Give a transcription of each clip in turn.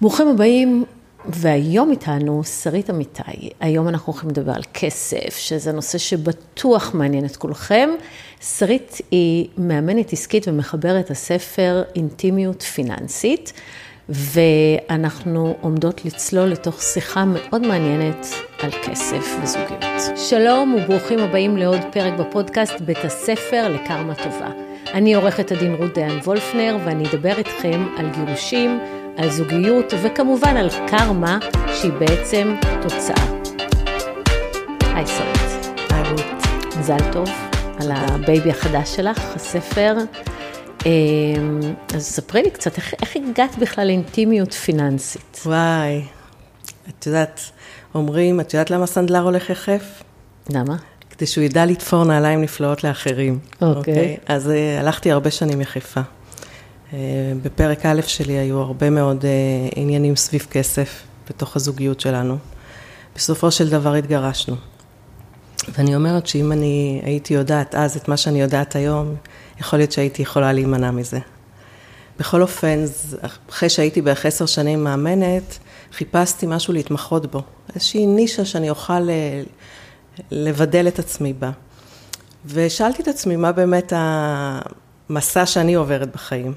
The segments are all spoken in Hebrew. ברוכים הבאים, והיום איתנו שרית אמיתי. היום אנחנו הולכים לדבר על כסף, שזה נושא שבטוח מעניין את כולכם. שרית היא מאמנת עסקית ומחברת הספר אינטימיות פיננסית, ואנחנו עומדות לצלול לתוך שיחה מאוד מעניינת על כסף וזוגיות. שלום וברוכים הבאים לעוד פרק בפודקאסט בית הספר לקארמה טובה. אני עורכת הדין רודן וולפנר, ואני אדבר איתכם על גירושים, על זוגיות, וכמובן על קרמה, שהיא בעצם תוצאה. היי שרית. היי רות. מזל טוב על הבייבי החדש שלך, הספר. אז ספרי לי קצת, איך הגעת בכלל לאינטימיות פיננסית? וואי, את יודעת, אומרים, את יודעת למה סנדלר הולך יחף? למה? כדי שהוא ידע לתפור נעליים נפלאות לאחרים. אוקיי. אז הלכתי הרבה שנים יחפה. בפרק א' שלי היו הרבה מאוד עניינים סביב כסף בתוך הזוגיות שלנו. בסופו של דבר התגרשנו. ואני אומרת שאם אני הייתי יודעת אז את מה שאני יודעת היום, יכול להיות שהייתי יכולה להימנע מזה. בכל אופן, אחרי שהייתי בערך 10 שנים מאמנת, חיפשתי משהו להתמחות בו. איזושהי נישה שאני אוכל לבדל את עצמי בה. ושאלתי את עצמי מה באמת המסע שאני עוברת בחיים.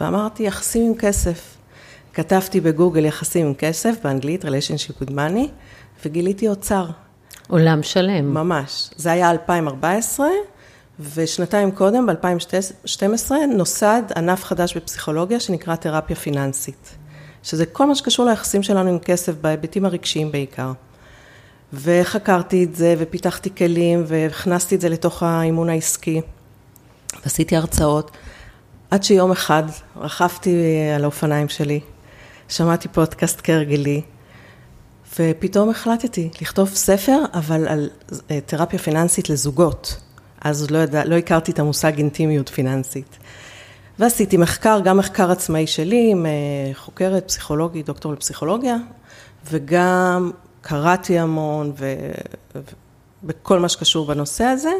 ואמרתי, יחסים עם כסף. כתבתי בגוגל יחסים עם כסף, באנגלית, relationship with money, וגיליתי אוצר. עולם שלם. ממש. זה היה 2014, ושנתיים קודם, ב-2012, נוסד ענף חדש בפסיכולוגיה, שנקרא תרפיה פיננסית. שזה כל מה שקשור ליחסים שלנו עם כסף, בהיבטים הרגשיים בעיקר. וחקרתי את זה, ופיתחתי כלים, והכנסתי את זה לתוך האימון העסקי. ועשיתי הרצאות. עד שיום אחד רכבתי על האופניים שלי, שמעתי פודקאסט קרגילי, ופתאום החלטתי לכתוב ספר, אבל על תרפיה פיננסית לזוגות. אז לא הכרתי את המושג אינטימיות פיננסית. ועשיתי מחקר, גם מחקר עצמאי שלי, עם חוקרת פסיכולוגית, דוקטור לפסיכולוגיה, וגם קראתי המון, בכל מה שקשור בנושא הזה,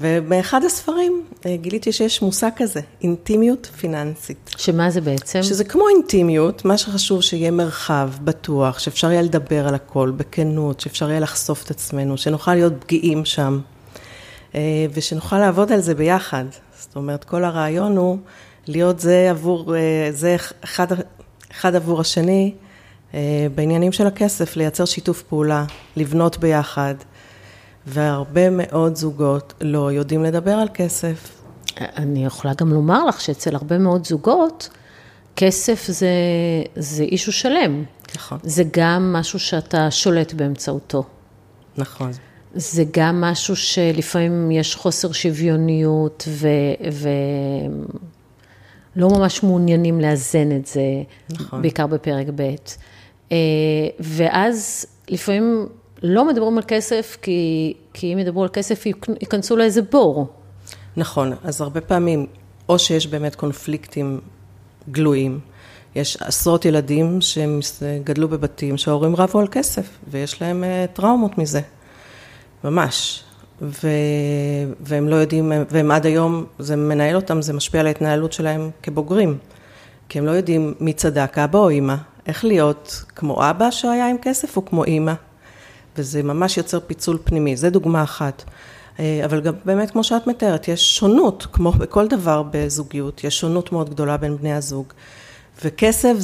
ובאחד הספרים גיליתי שיש מושג כזה, אינטימיות פיננסית. שמה זה בעצם? שזה כמו אינטימיות, מה שחשוב שיהיה מרחב, בטוח, שאפשר יהיה לדבר על הכל, בכנות, שאפשר יהיה לחשוף את עצמנו, שנוכל להיות פגיעים שם, ושנוכל לעבוד על זה ביחד. זאת אומרת, כל הרעיון הוא להיות זה אחד עבור השני, בעניינים של הכסף, לייצר שיתוף פעולה, לבנות ביחד, והרבה מאוד זוגות לא יודעים לדבר על כסף. אני יכולה גם לומר לך שאצל הרבה מאוד זוגות, כסף זה אישו שלם. נכון. זה גם משהו שאתה שולט באמצעותו. נכון. זה גם משהו שלפעמים יש חוסר שוויוניות, ולא ממש מעוניינים לאזן את זה, נכון. בעיקר בפרק ב'. ואז לפעמים לא מדברים על כסף, כי אם ידברו על כסף, ייכנסו לאיזה בור. נכון, אז הרבה פעמים, או שיש באמת קונפליקטים גלויים, יש עשרות ילדים שגדלו בבתים, שההורים רבו על כסף, ויש להם טראומות מזה, ממש. והם לא יודעים, והם עד היום, זה מנהל אותם, זה משפיע על ההתנהלות שלהם כבוגרים, כי הם לא יודעים מי צדק, אבא או אמא, איך להיות כמו אבא שהיה עם כסף, או כמו אמא. וזה ממש יוצר פיצול פנימי, זה דוגמה אחת. אבל גם באמת כמו שאת מתארת, יש שונות, כמו בכל דבר בזוגיות, יש שונות מאוד גדולה בין בני הזוג. וכסף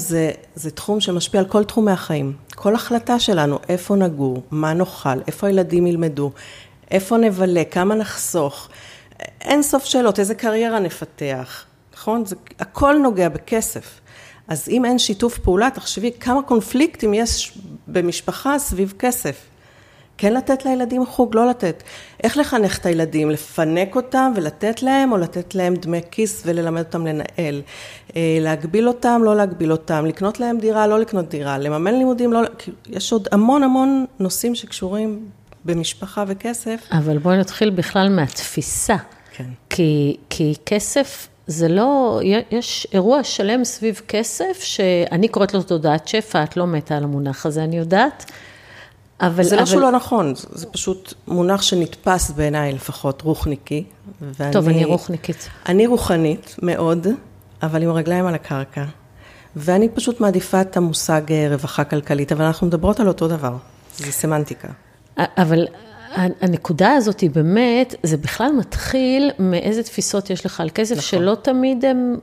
זה תחום שמשפיע על כל תחומי החיים. כל החלטה שלנו, איפה נגור, מה נאכל, איפה הילדים ילמדו, איפה נבלה, כמה נחסוך, אין סוף שאלות, איזה קריירה נפתח, נכון? הכל נוגע בכסף. אז אם אין שיתוף פעולה, תחשבי כמה קונפליקטים יש במשפחה סביב כסף. כן לתת לילדים חוג, לא לתת. איך לחנך את הילדים? לפנק אותם ולתת להם, או לתת להם דמי כיס וללמד אותם לנהל. להגביל אותם, לא להגביל אותם. לקנות להם דירה, לא לקנות דירה. לממן לימודים, לא... יש עוד המון המון נושאים שקשורים במשפחה וכסף. אבל בואי נתחיל בכלל מהתפיסה. כן. כי כסף... זה לא, יש אירוע שלם סביב כסף, שאני קוראת לו תודעת שפע, את לא מתה על המונח הזה, אני יודעת. זה לא שהוא לא נכון, זה פשוט מונח שנתפס בעיניי לפחות, רוחניקי. טוב, אני רוחניקית. אני רוחנית מאוד, אבל עם רגליים על הקרקע. ואני פשוט מעדיפה את המושג רווחה כלכלית, אבל אנחנו מדברות על אותו דבר, זה סמנטיקה. אבל הנקודה הזאת היא באמת, זה בכלל מתחיל מאיזה תפיסות יש לך על כסף, נכון. שלא תמיד הם,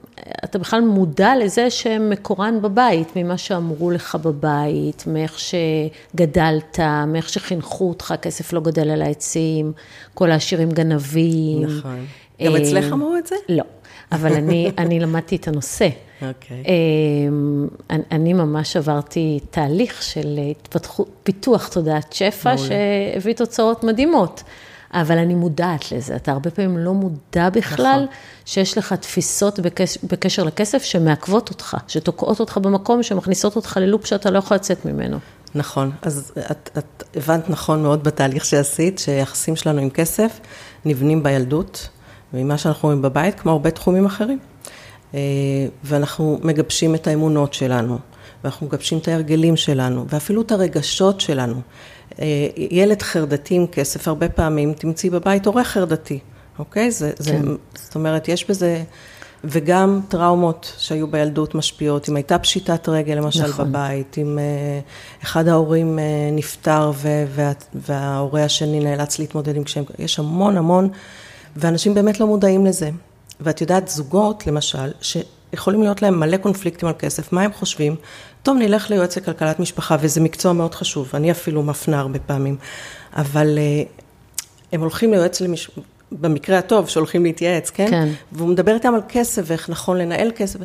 אתה בכלל מודע לזה שהם מקורן בבית, ממה שאמרו לך בבית, מאיך שגדלת, מאיך שחינכו אותך, כסף לא גדל על העצים, כל העשירים גנבים. נכון. גם אצלך אמרו את זה? לא. אבל אני למדתי את הנושא. אוקיי. אני ממש עברתי תהליך של פיתוח תודעת שפע, שהביא תוצאות מדהימות. אבל אני מודעת לזה. אתה הרבה פעמים לא מודע בכלל, שיש לך תפיסות בקשר לכסף, שמעכבות אותך, שתוקעות אותך במקום, שמכניסות אותך ללופ שאתה לא יכול לצאת ממנו. נכון. אז את הבנת נכון מאוד בתהליך שעשית, שהיחסים שלנו עם כסף, נבנים בילדות, ממה שאנחנו רואים בבית, כמו הרבה תחומים אחרים. ואנחנו מגבשים את האמונות שלנו, ואנחנו מגבשים את ההרגלים שלנו, ואפילו את הרגשות שלנו. ילד חרדתי עם כסף, הרבה פעמים תמציא בבית הורה חרדתי, אוקיי? זאת אומרת, יש בזה, וגם טראומות שהיו בילדות משפיעות, אם הייתה פשיטת רגל, למשל בבית, אם אחד ההורים נפטר, וההורה השני נאלץ להתמודד עם כשהם, יש המון המון, ואנשים באמת לא מודעים לזה. ואת יודעת, זוגות, למשל, שיכולים להיות להם מלא קונפליקטים על כסף, מה הם חושבים? טוב, נלך ליועץ לכלכלת משפחה, וזה מקצוע מאוד חשוב, אני אפילו מפנה הרבה פעמים, אבל הם הולכים ליועץ, במקרה הטוב, שהולכים להתייעץ, כן? והוא מדבר איתם על כסף, ואיך נכון לנהל כסף,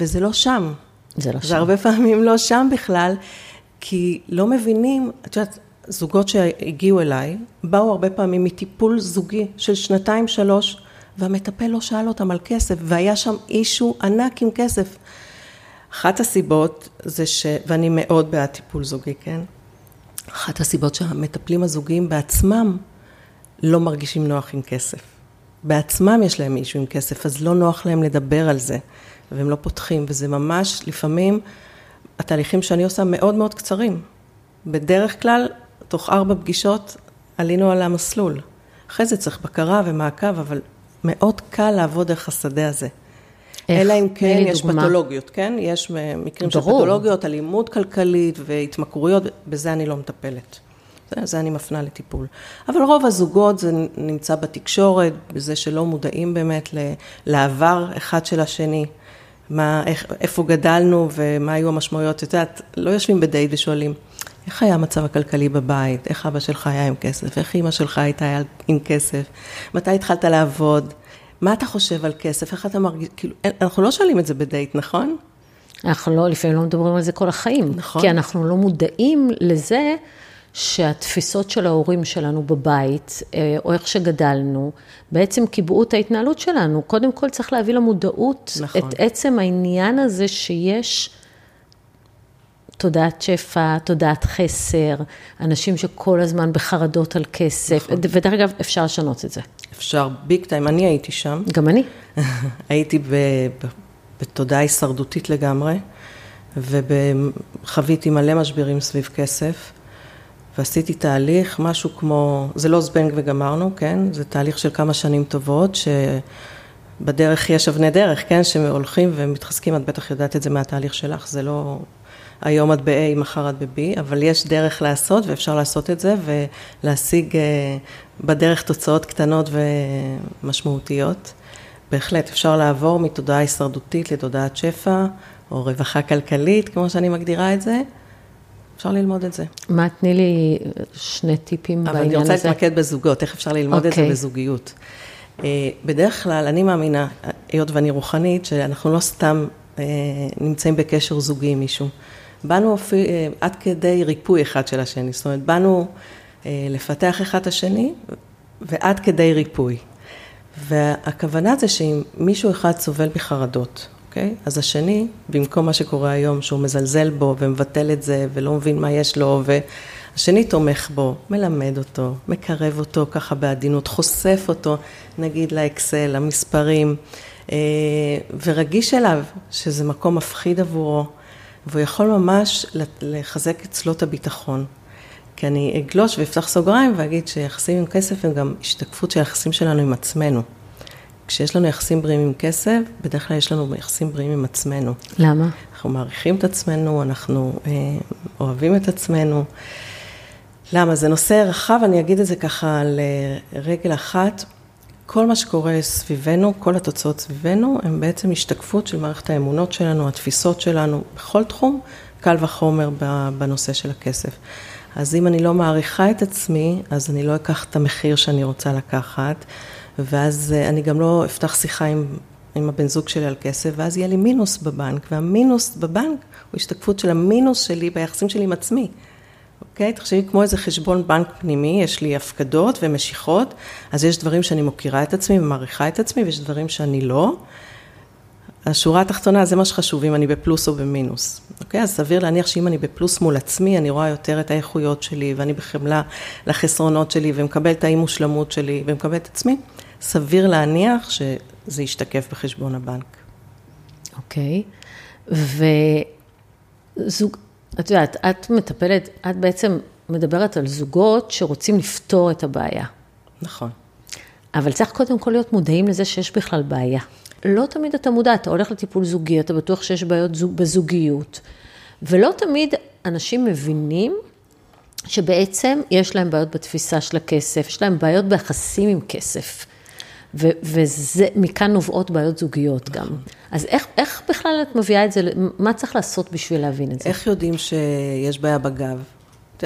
וזה לא שם. זה הרבה פעמים לא שם בכלל, כי לא מבינים, את יודעת, זוגות שהגיעו אליי, באו הרבה פעמים מטיפול זוגי של 2-3, והמטפל לא שאל אותם על כסף, והיה שם אישו ענק עם כסף. אחת הסיבות זה ואני מאוד בעד טיפול זוגי, כן? אחת הסיבות שהמטפלים הזוגיים בעצמם לא מרגישים נוח עם כסף. בעצמם יש להם אישו עם כסף, אז לא נוח להם לדבר על זה, והם לא פותחים, וזה ממש לפעמים, התהליכים שאני עושה מאוד מאוד קצרים. בדרך כלל, תוך 4 פגישות, עלינו על המסלול. אחרי זה צריך בקרה ומעקב, אבל מאוד קל לעבוד דרך השדה הזה. אלא אם כן יש פתולוגיות, כן? יש מקרים של פתולוגיות, אלימות כלכלית והתמכרויות, בזה אני לא מטפלת. זה אני מפנה לטיפול. אבל רוב הזוגות זה נמצא בתקשורת, בזה שלא מודעים באמת לעבר אחד של השני. איפה גדלנו ומה היו המשמעויות. את יודעת, לא יושבים בדייט ושואלים, איך היה המצב הכלכלי בבית? איך אבא שלך היה עם כסף? איך אמא שלך הייתה עם כסף? מתי התחלת לעבוד? מה אתה חושב על כסף? איך אתה מרגיש? כאילו, אנחנו לא שואלים את זה בדייט, נכון? אנחנו לא, לפעמים לא מדברים על זה כל החיים. נכון. כי אנחנו לא מודעים לזה שהתפיסות של ההורים שלנו בבית, או איך שגדלנו, בעצם קיבעו את ההתנהלות שלנו. קודם כל צריך להביא למודעות, נכון. את עצם העניין הזה שיש תודעת שפע, תודעת חסר, אנשים שכל הזמן בחרדות על כסף, נכון. ודרך אגב, אפשר לשנות את זה. אפשר, ביג טיים, אני הייתי שם. גם אני. הייתי בתודעה הישרדותית לגמרי, וחוויתי מלא משברים סביב כסף, ועשיתי תהליך, משהו כמו, זה לא זבנג וגמרנו, כן? זה תהליך של כמה שנים טובות, שבדרך יש אבני דרך, כן? שהולכים ומתחזקים, את בטח יודעת את זה מהתהליך שלך, זה לא היום את ב-A, מחר את ב-B, אבל יש דרך לעשות, ואפשר לעשות את זה, ולהשיג בדרך תוצאות קטנות ומשמעותיות. בהחלט, אפשר לעבור מתודעה הישרדותית לתודעת שפע, או רווחה כלכלית, כמו שאני מגדירה את זה, אפשר ללמוד את זה. מה, תני לי 2 טיפים בעניין הזה. אבל אני רוצה להתמקד בזוגות, איך אפשר ללמוד את זה בזוגיות. בדרך כלל, אני מאמינה, היות ואני רוחנית, שאנחנו לא סתם נמצאים בקשר זוגי עם מישהו. באנו עד כדי ריפוי אחד של השני, זאת אומרת, באנו לפתח אחד השני, ועד כדי ריפוי. והכוונה זה שאם מישהו אחד סובל בחרדות, אוקיי? אז השני, במקום מה שקורה היום, שהוא מזלזל בו ומבטל את זה, ולא מבין מה יש לו, והשני תומך בו, מלמד אותו, מקרב אותו ככה בעדינות, חושף אותו, נגיד לאקסל, המספרים, ורגיש אליו, שזה מקום מפחיד עבורו, והוא יכול ממש לחזק אצלו את הביטחון. כי אני אגלוש ואפתח סוגריים ואגיד שיחסים עם כסף הם גם השתקפות של היחסים שלנו עם עצמנו. כשיש לנו יחסים בריאים עם כסף, בדרך כלל יש לנו יחסים בריאים עם עצמנו. למה? אנחנו מעריכים את עצמנו, אנחנו אוהבים את עצמנו. למה? זה נושא רחב, אני אגיד את זה ככה לרגל אחת. כל מה שקורה סביבנו, כל התוצאות סביבנו, הם בעצם השתקפות של מערכת האמונות שלנו, התפיסות שלנו, בכל תחום, קל וחומר בנושא של הכסף. אז אם אני לא מעריכה את עצמי, אז אני לא אקח את המחיר שאני רוצה לקחת, ואז אני גם לא אפתח שיחה עם הבן זוג שלי על כסף, ואז יהיה לי מינוס בבנק, והמינוס בבנק הוא השתקפות של המינוס שלי ביחסים שלי עם עצמי. אוקיי? תחשבי כמו איזה חשבון בנק פנימי, יש לי הפקדות ומשיכות, אז יש דברים שאני מוכירה את עצמי ומעריכה את עצמי, ויש דברים שאני לא. השורה התחתונה, זה מה שחשוב, אם אני בפלוס או במינוס. אוקיי? אז סביר להניח שאם אני בפלוס מול עצמי, אני רואה יותר את האיכויות שלי, ואני בחמלה לחסרונות שלי, ומקבל את האי-מושלמות שלי, ומקבל את עצמי. סביר להניח שזה ישתקף בחשבון הבנק. אוקיי. וזוג, את יודעת, את מטפלת, את בעצם מדברת על זוגות שרוצים לפתור את הבעיה. נכון. אבל צריך קודם כל להיות מודעים לזה שיש בכלל בעיה. לא תמיד אתה מודע, אתה הולך לטיפול זוגי, אתה בטוח שיש בעיות בזוגיות. ולא תמיד אנשים מבינים שבעצם יש להם בעיות בתפיסה של הכסף, יש להם בעיות ביחסים עם כסף. וזה, מכאן נובעות בעיות זוגיות גם. אז איך בכלל את מביאה את זה, מה צריך לעשות בשביל להבין את זה? איך יודעים שיש בעיה בגב?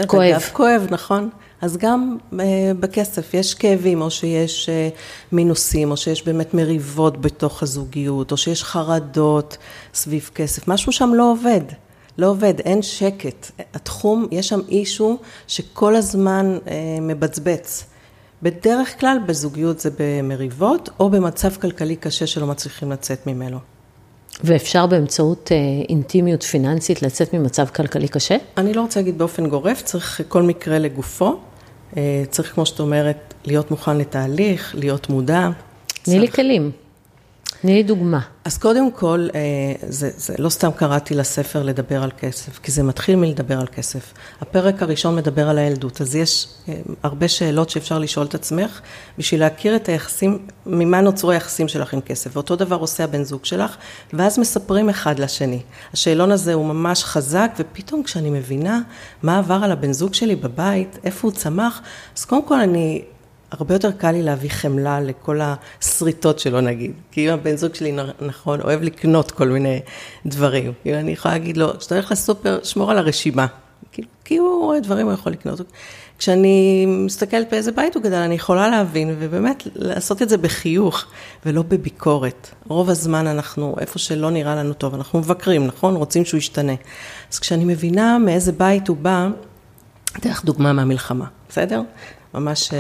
כואב. כואב, נכון? אז גם בכסף יש כאבים, או שיש מינוסים, או שיש באמת מריבות בתוך הזוגיות, או שיש חרדות סביב כסף. משהו שם לא עובד. לא עובד, אין שקט. התחום, יש שם אישו שכל הזמן מבצבץ. בדרך כלל בזוגיות זה במריבות, או במצב כלכלי קשה שלא מצליחים לצאת ממנו. ואפשר באמצעות אינטימיות פיננסית לצאת ממצב כלכלי קשה? אני לא רוצה להגיד באופן גורף, צריך כל מקרה לגופו, צריך כמו שאת אומרת, להיות מוכן לתהליך, להיות מודע. תני לי כלים, תני לי דוגמה. אז קודם כל, זה לא סתם קראתי לספר לדבר על כסף, כי זה מתחיל מלדבר על כסף. הפרק הראשון מדבר על הילדות, אז יש הרבה שאלות שאפשר לשאול את עצמך, בשביל להכיר את היחסים, ממה נוצרו היחסים שלך עם כסף. ואותו דבר עושה הבן זוג שלך, ואז מספרים אחד לשני. השאלון הזה הוא ממש חזק, ופתאום כשאני מבינה מה עבר על הבן זוג שלי בבית, איפה הוא צמח, אז קודם כל הרבה יותר קל לי להביא חמלה לכל הסריטות שלו, נגיד. כי אם הבן זוג שלי, נכון, אוהב לקנות כל מיני דברים. כאילו, אני יכולה להגיד לו, כשאתה הולך לסופר, שמור על הרשימה. כי הוא רואה דברים, הוא יכול לקנות. כשאני מסתכלת באיזה בית הוא גדל, אני יכולה להבין, ובאמת לעשות את זה בחיוך, ולא בביקורת. רוב הזמן אנחנו, איפה שלא נראה לנו טוב, אנחנו מבקרים, נכון? רוצים שהוא ישתנה. אז כשאני מבינה מאיזה בית הוא בא, אתן לך דוגמה מהמלחמה, בסדר? ממש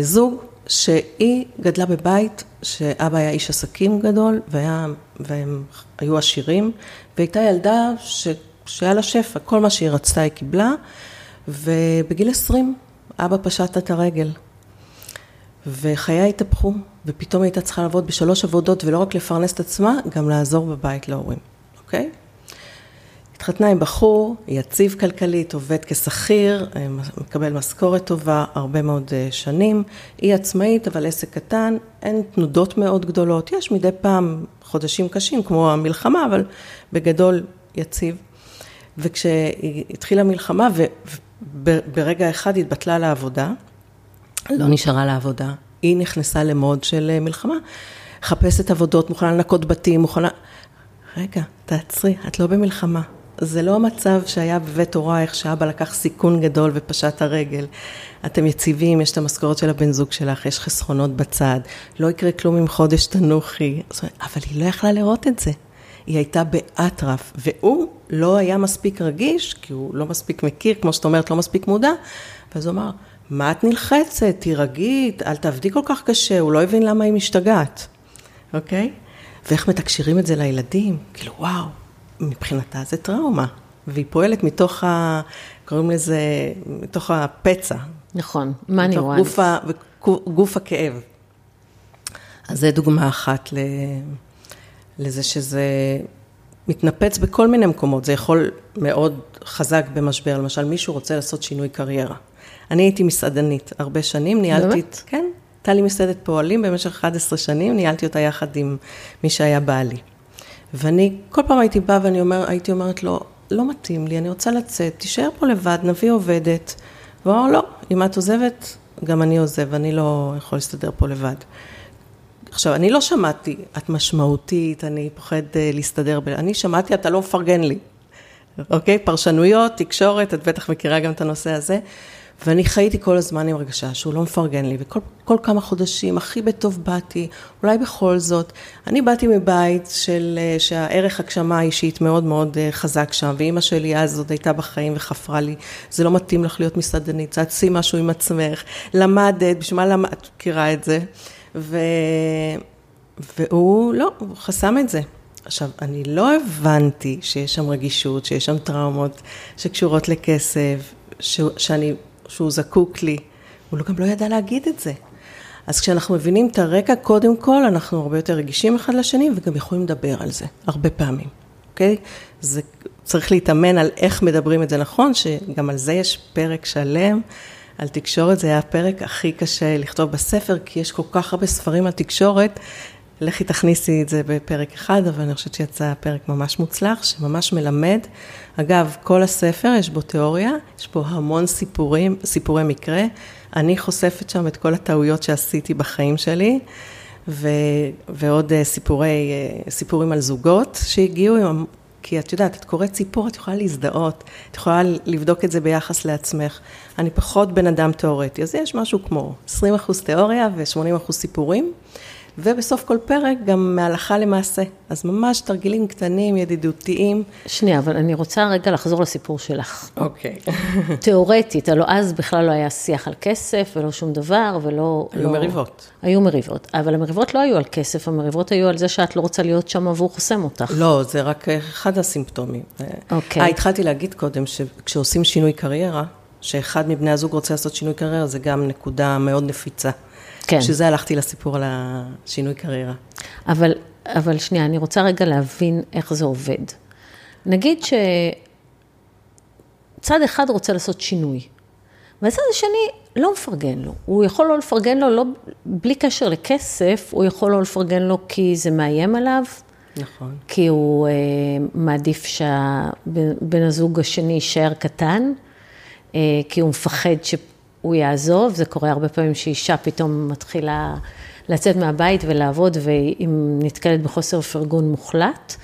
זוג שהיא גדלה בבית שאבא היה איש עסקים גדול והם היו עשירים, והייתה ילדה שהיה לה שפע, כל מה שהיא רצתה היא קיבלה, ובגיל 20 אבא פשט את הרגל, וחייה התהפכו, ופתאום הייתה צריכה לעבוד בשלוש עבודות, ולא רק לפרנס את עצמה, גם לעזור בבית להורים, אוקיי? התחתנה עם בחור, יציב כלכלית, עובד כשכיר, מקבל משכורת טובה הרבה מאוד שנים, היא עצמאית אבל עסק קטן, אין תנודות מאוד גדולות, יש מדי פעם חודשים קשים כמו המלחמה, אבל בגדול יציב. וכשהיא התחילה מלחמה וברגע אחד התבטלה לעבודה, לא נשארה לעבודה, היא נכנסה למוד של מלחמה, חפשת עבודות, מוכנה לנקות בתים, מוכנה... רגע, תעצרי, את לא במלחמה. זה לא המצב שהיה בבית הורייך, שאבא לקח סיכון גדול ופשט הרגל. אתם יציבים, יש את המשכורות של הבן זוג שלך, יש חסכונות בצד, לא יקרה כלום עם חודש תנוחי. אבל היא לא יכלה לראות את זה. היא הייתה באטרף, והוא לא היה מספיק רגיש, כי הוא לא מספיק מכיר, כמו שאת אומרת, לא מספיק מודע. ואז הוא אמר, מה את נלחצת? תירגעי, אל תעבדי כל כך קשה, הוא לא הבין למה היא משתגעת. אוקיי? ואיך מתקשרים את זה לילדים? כאילו, וואו, מבחינתה זה טראומה. והיא פועלת מתוך, קוראים לזה, מתוך הפצע. נכון, מה אני רואה? גוף הכאב. אז זו דוגמה אחת לזה שזה מתנפץ בכל מיני מקומות. זה יכול מאוד חזק במשבר. למשל, מישהו רוצה לעשות שינוי קריירה. אני הייתי מסעדנית הרבה שנים, ניהלתי... באמת? כן. הייתה לי מסעדת פועלים במשך 11 שנים, ניהלתי אותה יחד עם מי שהיה בעלי. ואני כל פעם הייתי באה ואני הייתי אומרת לו, לא מתאים לי, אני רוצה לצאת, תישאר פה לבד, נביא עובדת. ואו לא, אם את עוזבת, גם אני עוזב, אני לא יכול להסתדר פה לבד. עכשיו, אני לא שמעתי, את משמעותית, אני פוחד להסתדר, אני שמעתי, אתה לא מפרגן לי. אוקיי? פרשנויות, תקשורת, את בטח מכירה גם את הנושא הזה. ואני חייתי כל הזמן עם רגשה שהוא לא מפרגן לי, וכל כמה חודשים, הכי בטוב באתי, אולי בכל זאת, אני באתי מבית שהערך הגשמה האישית מאוד מאוד חזק שם, ואימא שלי אז עוד הייתה בחיים וחפרה לי, זה לא מתאים לך להיות מסעדנית, תעשי משהו עם עצמך, למדת, בשביל מה למדת, תכירה את זה, והוא לא, הוא חסם את זה. עכשיו, אני לא הבנתי שיש שם רגישות, שיש שם טראומות שקשורות לכסף, שהוא זקוק לי, הוא גם לא ידע להגיד את זה. אז כשאנחנו מבינים את הרקע, קודם כל, אנחנו הרבה יותר רגישים אחד לשני, וגם יכולים לדבר על זה, הרבה פעמים, אוקיי? זה צריך להתאמן על איך מדברים את זה נכון, שגם על זה יש פרק שלם, על תקשורת, זה היה הפרק הכי קשה לכתוב בספר, כי יש כל כך הרבה ספרים על תקשורת, לכי תכניסי את זה בפרק אחד, אבל אני חושבת שיצא פרק ממש מוצלח, שממש מלמד. אגב, כל הספר יש בו תיאוריה, יש בו המון סיפורים, סיפורי מקרה. אני חושפת שם את כל הטעויות שעשיתי בחיים שלי, ועוד סיפורים על זוגות שהגיעו, כי את יודעת, את קוראת סיפור, את יכולה להזדהות, את יכולה לבדוק את זה ביחס לעצמך. אני פחות בן אדם תיאורטי, אז יש משהו כמו 20% תיאוריה ו-80% סיפורים, ובסוף כל פרק גם מהלכה למעשה. אז ממש תרגילים קטנים, ידידותיים. שנייה, אבל אני רוצה רגע לחזור לסיפור שלך. אוקיי. תיאורטית, הלוא אז בכלל לא היה שיח על כסף, ולא שום דבר, ולא... היו מריבות. היו מריבות, אבל המריבות לא היו על כסף, המריבות היו על זה שאת לא רוצה להיות שם והוא חוסם אותך. לא, זה רק אחד הסימפטומים. אוקיי. התחלתי להגיד קודם, שכשעושים שינוי קריירה, שאחד מבני הזוג רוצה לעשות שינוי קריירה, זה גם נקודה מאוד נפיצה. כן. שזה הלכתי לסיפור על השינוי קריירה. אבל שנייה, אני רוצה רגע להבין איך זה עובד. נגיד שצד אחד רוצה לעשות שינוי, והצד השני לא מפרגן לו. הוא יכול לא לפרגן לו, לא, בלי קשר לכסף, הוא יכול לא לפרגן לו כי זה מאיים עליו. נכון. כי הוא מעדיף שבן הזוג השני יישאר קטן, כי הוא מפחד הוא יעזוב, זה קורה הרבה פעמים שאישה פתאום מתחילה לצאת מהבית ולעבוד, והיא נתקלת בחוסר פרגון מוחלט,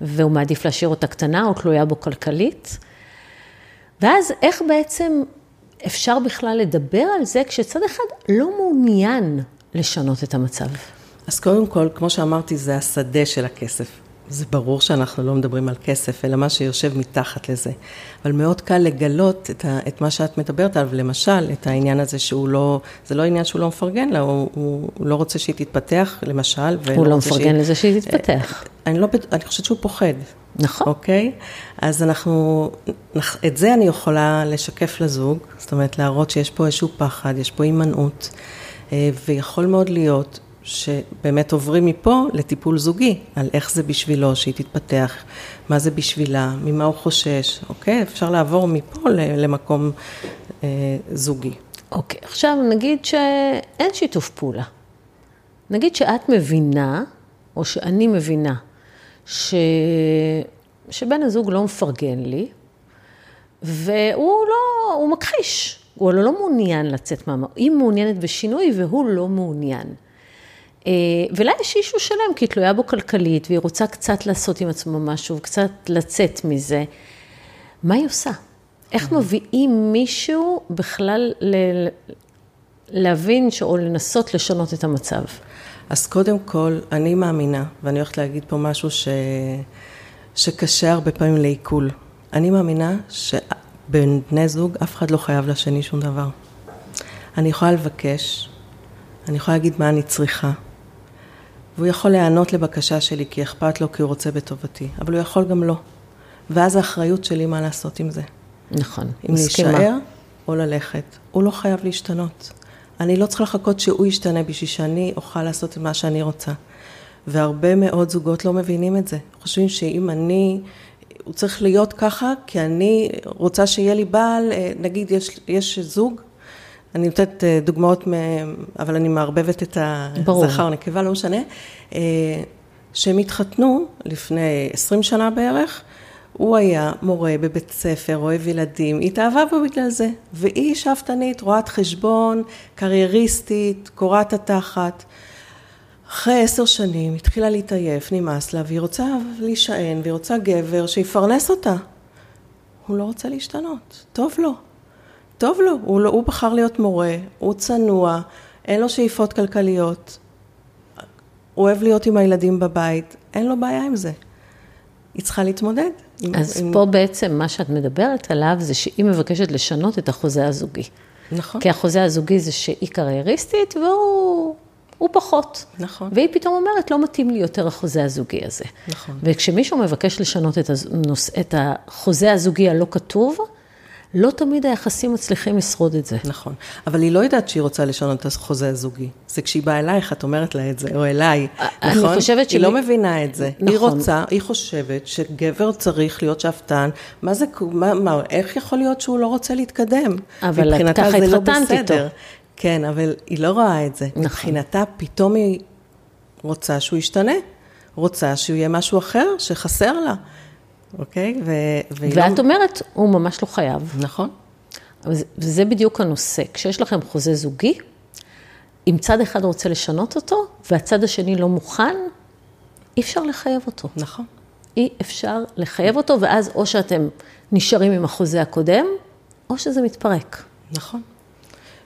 והוא מעדיף להשאיר אותה קטנה או תלויה בו כלכלית. ואז איך בעצם אפשר בכלל לדבר על זה, כשצד אחד לא מעוניין לשנות את המצב? אז קודם כל, כמו שאמרתי, זה השדה של הכסף. זה ברור שאנחנו לא מדברים על כסף, אלא מה שיושב מתחת לזה. אבל מאוד קל לגלות את מה שאת מדברת עליו, למשל, את העניין הזה שהוא לא, זה לא עניין שהוא לא מפרגן לה, הוא לא רוצה שהיא תתפתח, למשל. הוא לא מפרגן לזה שהיא תתפתח. אני חושבת שהוא פוחד. נכון. אוקיי? אז את זה אני יכולה לשקף לזוג, זאת אומרת להראות שיש פה איזשהו פחד, יש פה הימנעות, ויכול מאוד להיות, שבאמת עוברים מפה לטיפול זוגי, על איך זה בשבילו שהיא תתפתח, מה זה בשבילה, ממה הוא חושש, אוקיי? אפשר לעבור מפה למקום זוגי. אוקיי, עכשיו נגיד שאין שיתוף פעולה. נגיד שאת מבינה, או שאני מבינה, שבן הזוג לא מפרגן לי, והוא לא, הוא מכחיש, הוא לא מעוניין לצאת מהמקום, היא מעוניינת בשינוי והוא לא מעוניין. ולא יש אישו שלם, כי היא תלויה בו כלכלית, והיא רוצה קצת לעשות עם עצמה משהו, קצת לצאת מזה. מה היא עושה? איך מביאים מישהו בכלל להבין או לנסות לשנות את המצב? אז קודם כל, אני מאמינה, ואני הולכת להגיד פה משהו שקשה הרבה פעמים לעיכול. אני מאמינה שבין בני זוג אף אחד לא חייב לשני שום דבר. אני יכולה לבקש, אני יכולה להגיד מה אני צריכה. והוא יכול להיענות לבקשה שלי, כי אכפת לו, כי הוא רוצה בטובתי. אבל הוא יכול גם לא. ואז האחריות שלי מה לעשות עם זה. נכון. אם להישאר או ללכת. הוא לא חייב להשתנות. אני לא צריכה לחכות שהוא ישתנה, בשביל שאני אוכל לעשות את מה שאני רוצה. והרבה מאוד זוגות לא מבינים את זה. חושבים שאם הוא צריך להיות ככה, כי אני רוצה שיהיה לי בעל, נגיד יש זוג, אני נותנת דוגמאות, אבל אני מערבבת את הזכר או נקבה, לא משנה, שהם התחתנו לפני 20 שנה בערך, הוא היה מורה בבית ספר, אוהב ילדים, התאהבה בו בגלל זה, והיא שבתנית, רואת חשבון, קרייריסטית, קוראת התחת. אחרי 10 שנים התחילה להתעייף, נמאס לה, והיא רוצה להישען, והיא רוצה גבר שיפרנס אותה. הוא לא רוצה להשתנות, טוב לו. טוב לו, הוא בחר להיות מורה, הוא צנוע, אין לו שאיפות כלכליות, הוא אוהב להיות עם הילדים בבית, אין לו בעיה עם זה. היא צריכה להתמודד. אז פה בעצם מה שאת מדברת עליו, זה שהיא מבקשת לשנות את החוזה הזוגי. נכון. כי החוזה הזוגי זה שהיא קרייריסטית, והוא פחות. נכון. והיא פתאום אומרת, לא מתאים לי יותר החוזה הזוגי הזה. נכון. וכשמישהו מבקש לשנות את החוזה הזוגי הלא כתוב, לא תמיד היחסים מצליחים לשרוד את זה. נכון. אבל היא לא יודעת שהיא רוצה לשנות את החוזה הזוגי. זה כשהיא באה אלייך, את אומרת לה את זה, או אליי. נכון? היא לא מבינה את זה. היא רוצה, היא חושבת שגבר צריך להיות שאפתן. מה זה, איך יכול להיות שהוא לא רוצה להתקדם? אבל ככה התחתנת איתו. כן, אבל היא לא רואה את זה. מבחינתה, פתאום היא רוצה שהוא ישתנה. רוצה שהוא יהיה משהו אחר שחסר לה. אוקיי, ואת אומרת, הוא ממש לא חייב. נכון. וזה בדיוק הנושא. כשיש לכם חוזה זוגי, אם צד אחד רוצה לשנות אותו, והצד השני לא מוכן, אי אפשר לחייב אותו. נכון. אי אפשר לחייב אותו, ואז או שאתם נשארים עם החוזה הקודם, או שזה מתפרק. נכון.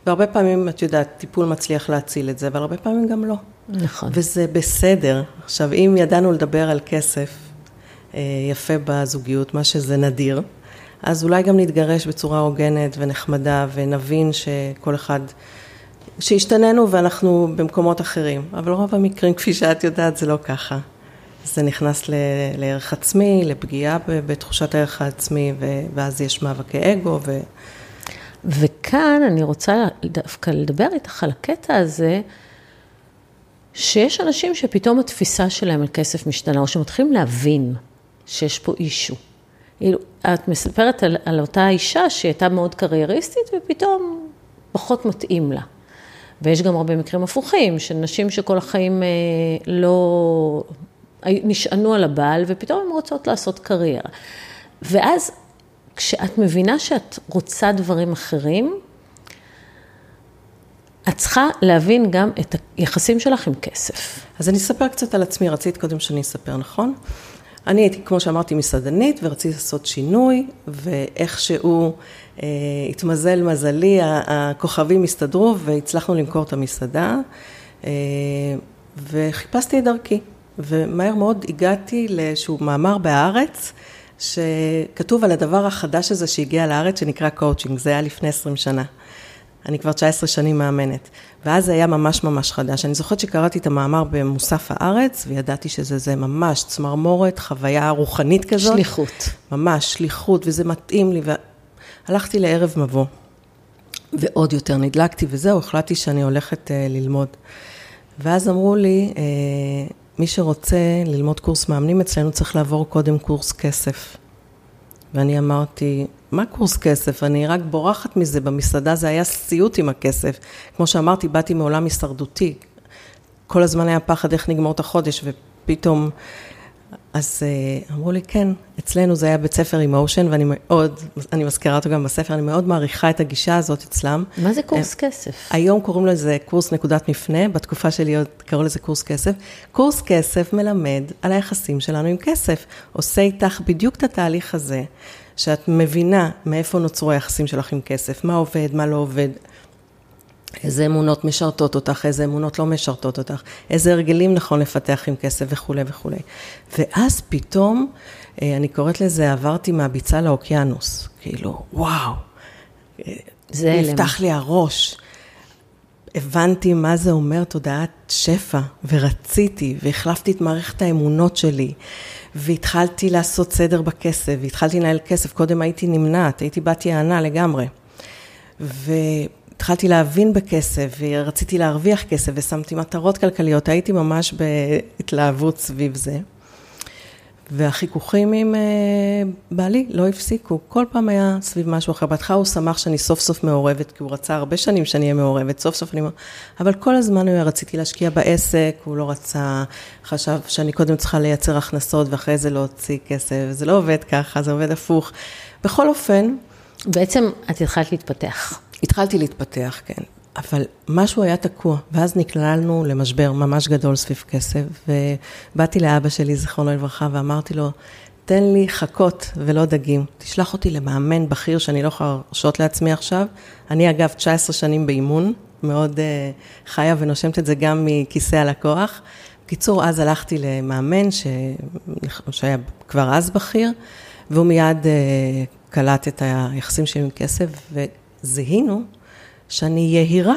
והרבה פעמים, את יודעת, טיפול מצליח להציל את זה, אבל הרבה פעמים גם לא. נכון. וזה בסדר. עכשיו, אם ידענו לדבר על כסף, יפה בזוגיות, מה שזה נדיר, אז אולי גם נתגרש בצורה הוגנת ונחמדה, ונבין שכל אחד, שהשתננו ואנחנו במקומות אחרים, אבל רוב המקרים, כפי שאת יודעת, זה לא ככה. זה נכנס לערך עצמי, לפגיעה בתחושת הערך העצמי, ואז יש מאבקי אגו. וכאן אני רוצה דווקא לדבר איתך על הקטע הזה, שיש אנשים שפתאום התפיסה שלהם על כסף משתנה, או שמתחילים להבין, שיש פה אישו. את מספרת על אותה אישה שהייתה מאוד קרייריסטית ופתאום פחות מתאים לה. ויש גם הרבה מקרים הפוכים של נשים שכל החיים לא נשענו על הבעל ופתאום הן רוצות לעשות קריירה. ואז כשאת מבינה שאת רוצה דברים אחרים, את צריכה להבין גם את היחסים שלך עם כסף. אז אני אספר קצת על עצמי, רצית קודם שאני אספר, נכון? אני הייתי, כמו שאמרתי, מסעדנית, ורציתי לעשות שינוי, ואיכשהו התמזל מזלי, הכוכבים הסתדרו, והצלחנו למכור את המסעדה, וחיפשתי את דרכי. ומהר מאוד הגעתי לאיזשהו מאמר בארץ, שכתוב על הדבר החדש הזה שהגיע לארץ, שנקרא קואוצ'ינג, זה היה לפני 20 שנה. אני כבר 19 שנים מאמנת, ואז זה היה ממש ממש חדש. אני זוכרת שקראתי את המאמר במוסף הארץ, וידעתי שזה ממש צמרמורת, חוויה רוחנית כזאת. שליחות. ממש, שליחות, וזה מתאים לי. הלכתי לערב מבוא, ועוד יותר נדלקתי, וזהו, החלטתי שאני הולכת ללמוד. ואז אמרו לי, מי שרוצה ללמוד קורס מאמנים אצלנו, צריך לעבור קודם קורס כסף. ואני אמרתי, מה קורס כסף? אני רק בורחת מזה, במסעדה זה היה סיוט עם הכסף. כמו שאמרתי, באתי מעולם הישרדותי. כל הזמן היה פחד איך נגמור את החודש, ופתאום, אז אמרו לי, כן, אצלנו זה היה בית ספר אמושן, ואני מאוד, אני מזכירה אותו גם בספר, אני מאוד מעריכה את הגישה הזאת אצלם. מה זה קורס כסף? היום קוראים לזה קורס נקודת מפנה, בתקופה שלי עוד קראו לזה קורס כסף. קורס כסף מלמד על היחסים שלנו עם כסף. עושה איתך בדיוק את התהליך הזה, שאת מבינה מאיפה נוצרו היחסים שלך עם כסף, מה עובד, מה לא עובד, איזה אמונות משרתות אותך, איזה אמונות לא משרתות אותך, איזה הרגלים נכון לפתח עם כסף וכו' וכו'. ואז פתאום, אני קוראת לזה, עברתי מהביצה לאוקיינוס, כאילו, וואו, זה נפתח לי הראש, הבנתי מה זה אומר תודעת שפע, ורציתי, והחלפתי את מערכת האמונות שלי, והתחלתי לעשות סדר בכסף, והתחלתי לנהל כסף, קודם הייתי נמנעת, הייתי בת יענה לגמרי, והתחלתי להבין בכסף, ורציתי להרוויח כסף, ושמתי מטרות כלכליות, הייתי ממש בהתלהבות סביב זה, והחיכוכים עם בעלי לא הפסיקו, כל פעם היה סביב משהו אחר. בהתחלה הוא שמח שאני סוף סוף מעורבת, כי הוא רצה הרבה שנים שאני אהיה מעורבת, סוף סוף אני... אבל כל הזמן הוא היה, רציתי להשקיע בעסק, הוא לא רצה, חשב שאני קודם צריכה לייצר הכנסות, ואחרי זה להוציא כסף, זה לא עובד ככה, זה עובד הפוך. בכל אופן... בעצם את התחלת להתפתח. התחלתי להתפתח, כן. אבל משהו היה תקוע, ואז נקללנו למשבר ממש גדול סביב כסף, ובאתי לאבא שלי, זכרונו לברכה, ואמרתי לו, תן לי חכות ולא דגים, תשלח אותי למאמן בכיר שאני לא יכולה להרשות לעצמי עכשיו, אני אגב 19 שנים באימון, מאוד חיה ונושמת את זה גם מכיסא הלקוח, בקיצור אז הלכתי למאמן שהיה כבר אז בכיר, והוא מיד קלט את היחסים שלי עם כסף, וזהינו, שאני יהירה.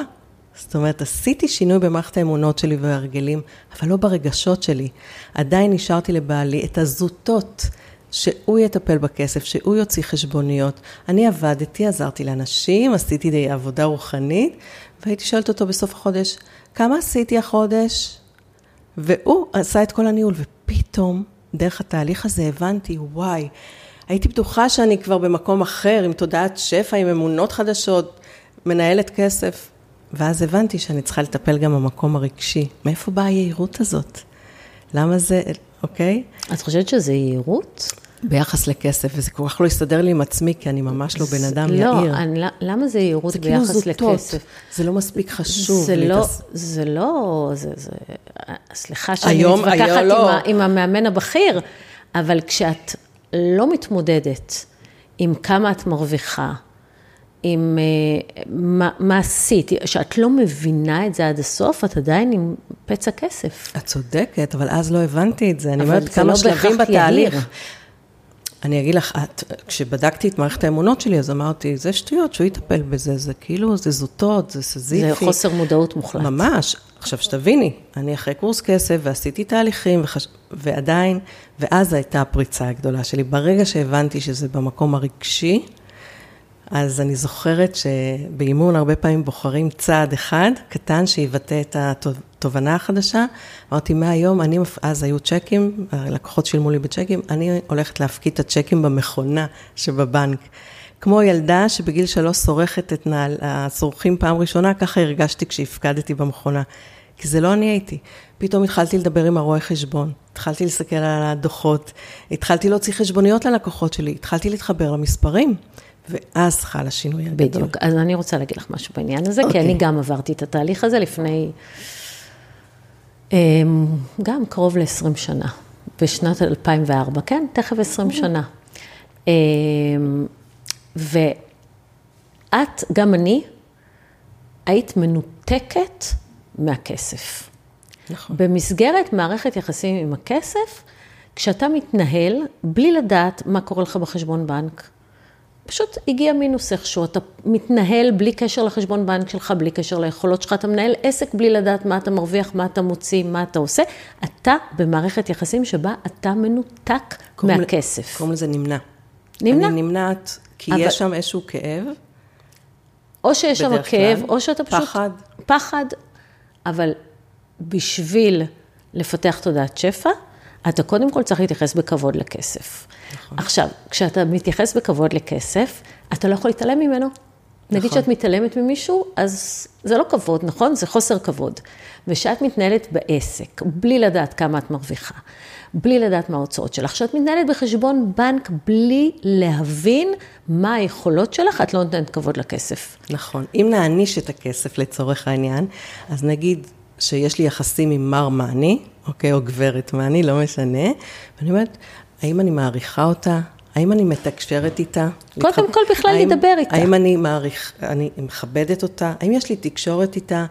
זאת אומרת, עשיתי שינוי במערכת האמונות שלי והרגלים, אבל לא ברגשות שלי. עדיין נשארתי לבעלי את הזוטות שהוא יטפל בכסף, שהוא יוציא חשבוניות. אני עבדתי, עזרתי לאנשים, עשיתי די עבודה רוחנית, והייתי שואלת אותו בסוף החודש, כמה עשיתי החודש? והוא עשה את כל הניהול, ופתאום, דרך התהליך הזה, הבנתי, וואי, הייתי בטוחה שאני כבר במקום אחר, עם תודעת שפע, עם אמונות חדשות, מנהלת כסף, ואז הבנתי שאני צריכה לטפל גם במקום הרגשי. מאיפה באה היהירות הזאת? למה זה, אוקיי? את חושבת שזה יהירות? ביחס לכסף, וזה כל כך לא יסתדר לי עם עצמי, כי אני ממש לא בן אדם יהיר. לא, למה זה יהירות ביחס לכסף? זה לא מספיק חשוב. זה לא, סליחה שאני מתווכחת עם המאמן הבכיר, אבל כשאת לא מתמודדת עם כמה את מרוויחה, עם מה עשית, שאת לא מבינה את זה עד הסוף, את עדיין עם פצע כסף. את צודקת, אבל אז לא הבנתי את זה. אני אומרת כמה שלבים בתהליך. אני אגיד לך, כשבדקתי את מערכת האמונות שלי, אז אמרתי, זה שטויות, שהוא יטפל בזה, זה כאילו, זה זוטות, זה סזיפי. זה חוסר מודעות מוחלט. ממש. עכשיו שתביני, אני אחרי קורס כסף, ועשיתי תהליכים, ועדיין, ואז הייתה הפריצה הגדולה שלי. ברגע שהבנתי שזה במקום הרגשי, אז אני זוכרת שבאימון הרבה פעמים בוחרים צעד אחד, קטן, שיבטא את התובנה החדשה. אמרתי, מהיום, אז היו צ'קים, הלקוחות שילמו לי בצ'קים, אני הולכת להפקיד את הצ'קים במכונה שבבנק. כמו ילדה שבגיל 3 סורכת את הסורכים פעם ראשונה, ככה הרגשתי כשהפקדתי במכונה. כי זה לא אני הייתי. פתאום התחלתי לדבר עם הרואה חשבון, התחלתי לסתכל על הדוחות, התחלתי להוציא חשבוניות ללקוחות שלי, התחלתי להתחבר למספרים. ואז חל השינוי הגדול. בדיוק, אז אני רוצה להגיד לך משהו בעניין הזה, כי אני גם עברתי את התהליך הזה לפני, גם קרוב ל-20 שנה, בשנת 2004, כן, תכף 20 שנה. ואת, גם אני, היית מנותקת מהכסף. נכון. במסגרת מערכת יחסים עם הכסף, כשאתה מתנהל, בלי לדעת מה קורה לך בחשבון בנק, פשוט הגיע מינוס איכשהו, אתה מתנהל בלי קשר לחשבון בנק שלך, בלי קשר ליכולות שלך, אתה מנהל עסק בלי לדעת מה אתה מרוויח, מה אתה מוציא, מה אתה עושה. אתה במערכת יחסים שבה אתה מנותק מהכסף. קוראים לזה נמנע. נמנע? אני נמנעת, כי יש שם איזשהו כאב. או שיש שם כאב, או שאתה פשוט... פחד. פחד, אבל בשביל לפתח תודעת שפע, אתה קודם כל צריך להתייחס בכבוד לכסף. נכון. עכשיו, כשאתה מתייחס בכבוד לכסף, אתה לא יכול להתעלם ממנו. נכון. נגיד שאת מתעלמת ממישהו, אז זה לא כבוד, נכון? זה חוסר כבוד. ושאת מתנהלת בעסק, בלי לדעת כמה את מרוויחה, בלי לדעת מה ההוצאות שלך. כשאת מתנהלת בחשבון בנק, בלי להבין מה היכולות שלך, את לא נותנת כבוד לכסף. נכון. אם נעניש את הכסף לצורך העניין, אז נגיד שיש לי יחסים עם מר מעני, אוקיי, או גברת מעני, לא משנה. ואני אומרת, האם אני מעריכה אותה? האם אני מתקשרת איתה? קודם כל בכלל לדבר איתה. האם אני מכבדת אותה? האם יש לי תקשורת איתה?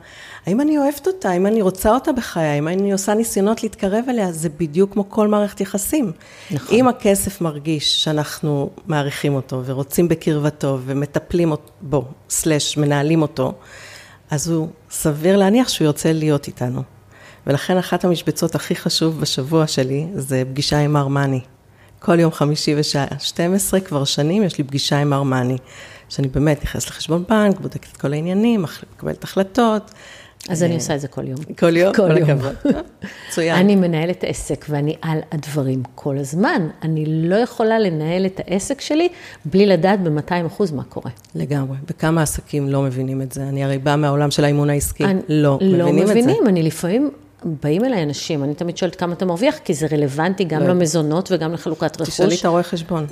האם אני אוהבת אותה? האם אני רוצה אותה בחיי? האם אני עושה ניסיונות להתקרב אליה? זה בדיוק כמו כל מערכת יחסים. נכון. אם הכסף מרגיש שאנחנו מעריכים אותו, ורוצים בקרבתו, ומטפלים בו, סלש, מנהלים אותו, אז הוא סביר להניח שהוא ירצה להיות איתנו. ולכן אחת המשבצות הכי חשוב בשבוע שלי, זה פגישה עם ארמני. כל יום חמישי בשעה 12, כבר שנים, יש לי פגישה עם ארמני. שאני באמת נכנס לחשבון בנק, בודקת את כל העניינים, מקבלת החלטות, אז אני עושה את זה כל יום. כל יום? כל יום. צוין. אני מנהלת את העסק ואני על הדברים כל הזמן. אני לא יכולה לנהל את העסק שלי בלי לדעת ב-200% מה קורה. לגמרי. וכמה עסקים לא מבינים את זה? אני הרי באה מהעולם של האימון העסקי. לא מבינים את זה. לא מבינים. אני לפעמים... באים אליי אנשים, אני תמיד שואלת כמה אתה מרוויח, כי זה רלוונטי גם למזונות וגם לחלוקת רכוש. תשאלי את הרואה חשבון,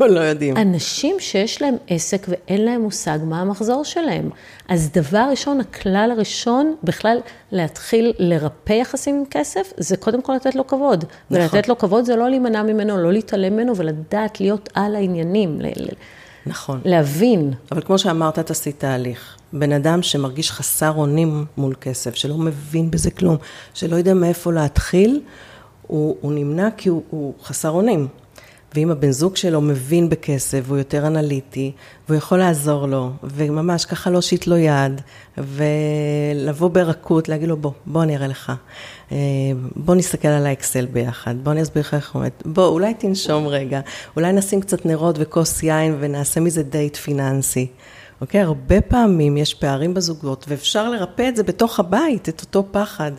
לא יודעים. אנשים שיש להם עסק ואין להם מושג מה המחזור שלהם. אז דבר ראשון, הכלל הראשון, בכלל להתחיל לרפא יחסים עם כסף, זה קודם כל לתת לו כבוד. ולתת לו כבוד זה לא להימנע ממנו, לא להתעלם ממנו, ולדעת להיות על העניינים. נכון. להבין. אבל כמו שאמרת, את עשית תהליך. בן אדם שמרגיש חסר אונים מול כסף, שלא מבין בזה כלום, שלא יודע מאיפה להתחיל, הוא נמנע כי הוא חסר אונים. ואם הבן זוג שלו מבין בכסף, הוא יותר אנליטי, והוא יכול לעזור לו, וממש ככה לא שיט לו יד, ולבוא ברכות, להגיד לו בוא אני אראה לך, בוא נסתכל על האקסל ביחד, בוא אני אסביר לך איך עומד, בוא אולי תנשום רגע, אולי נשים קצת נרות וכוס יין, ונעשה מזה דייט פיננסי. אוקיי, הרבה פעמים יש פערים בזוגות, ואפשר לרפא את זה בתוך הבית, את אותו פחד,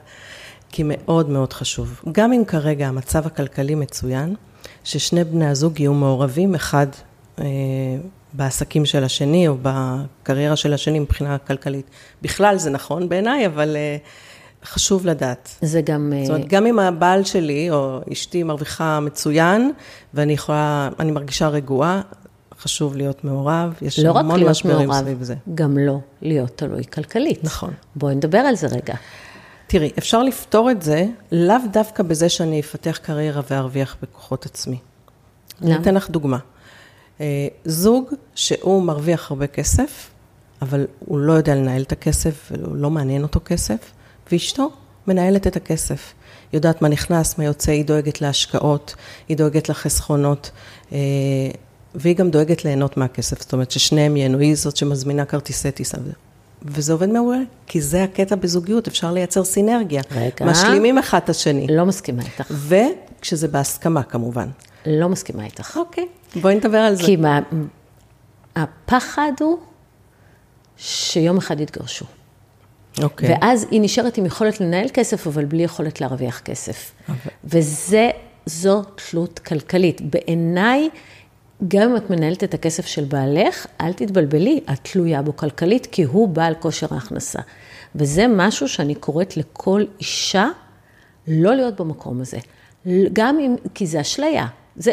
כי מאוד מאוד חשוב. גם אם כרגע המצב הכלכלי מצוין, ששני בני הזוג יהיו מעורבים, אחד בעסקים של השני, או בקריירה של השני מבחינה כלכלית. בכלל זה נכון בעיניי, אבל חשוב לדעת. זה גם... זאת אומרת, גם אם הבעל שלי, או אשתי מרוויחה מצוין, ואני יכולה, אני מרגישה רגועה, חשוב להיות מעורב, יש לא המון משברים סביב זה. גם לא להיות תלוי כלכלית. נכון. בואי נדבר על זה רגע. תראי, אפשר לפתור את זה, לאו דווקא בזה שאני אפתח קריירה וארוויח בכוחות עצמי. אני אתן לך דוגמה. זוג שהוא מרוויח הרבה כסף, אבל הוא לא יודע לנהל את הכסף, לא מעניין אותו כסף, ואשתו מנהלת את הכסף. היא יודעת מה נכנס, מה יוצא, היא דואגת להשקעות, היא דואגת לחסכונות, והיא גם דואגת ליהנות מהכסף, זאת אומרת ששניהם ייהנו, היא זאת שמזמינה כרטיסי טיסה. וזה עובד מעולה, כי זה הקטע בזוגיות, אפשר לייצר סינרגיה. רגע. משלימים אחד את השני. לא מסכימה איתך. וכשזה בהסכמה כמובן. לא מסכימה איתך. אוקיי, בואי נדבר על זה. כי הפחד הוא שיום אחד יתגרשו. אוקיי. ואז היא נשארת עם יכולת לנהל כסף, אבל בלי יכולת להרוויח כסף. אוקיי. וזו תלות כלכלית. בעיניי, גם אם את מנהלת את הכסף של בעלך, אל תתבלבלי, את תלויה בו כלכלית, כי הוא בעל כושר ההכנסה. וזה משהו שאני קוראת לכל אישה, לא להיות במקום הזה. גם אם, כי זה אשליה. זה,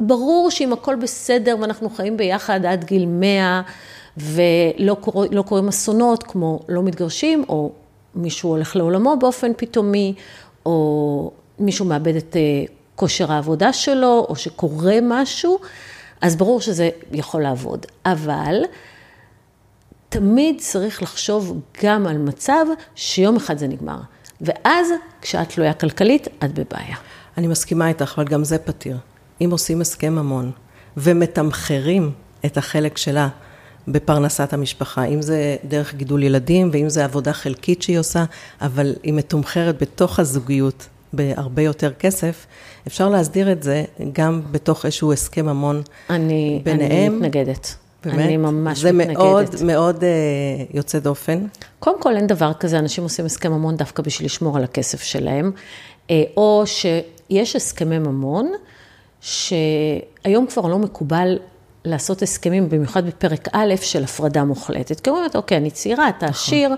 ברור שאם הכל בסדר, ואנחנו חיים ביחד עד גיל 100, ולא קוראים אסונות, כמו לא מתגרשים, או מישהו הולך לעולמו באופן פתאומי, או מישהו מאבד את כושר העבודה שלו, או שקורה משהו, אז ברור שזה יכול לעבוד, אבל תמיד צריך לחשוב גם על מצב שיום אחד זה נגמר. ואז כשאת תלויה כלכלית, את בבעיה. אני מסכימה איתך, אבל גם זה פתיר. אם עושים הסכם המון ומתמחרים את החלק שלה בפרנסת המשפחה, אם זה דרך גידול ילדים ואם זה עבודה חלקית שהיא עושה, אבל היא מתומחרת בתוך הזוגיות בהרבה יותר כסף, אפשר להסדיר את זה גם בתוך איזשהו הסכם המון ביניהם. אני מתנגדת. באמת? אני ממש מתנגדת. זה מאוד מאוד יוצא דופן. קודם כל אין דבר כזה, אנשים עושים הסכם המון דווקא בשביל לשמור על הכסף שלהם, או שיש הסכמי ממון, שהיום כבר לא מקובל לעשות הסכמים, במיוחד בפרק א' של הפרדה מוחלטת. כמו אומרת, אוקיי, אני צעירה, אתה עשיר,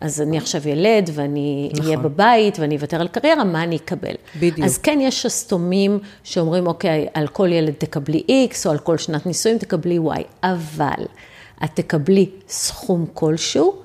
אז אני עכשיו ילד, ואני אהיה בבית, ואני אוותר על קריירה, מה אני אקבל? בדיוק. אז כן, יש שסתומים שאומרים, אוקיי, על כל ילד תקבלי X, או על כל שנת נישואים תקבלי Y, אבל את תקבלי סכום כלשהו,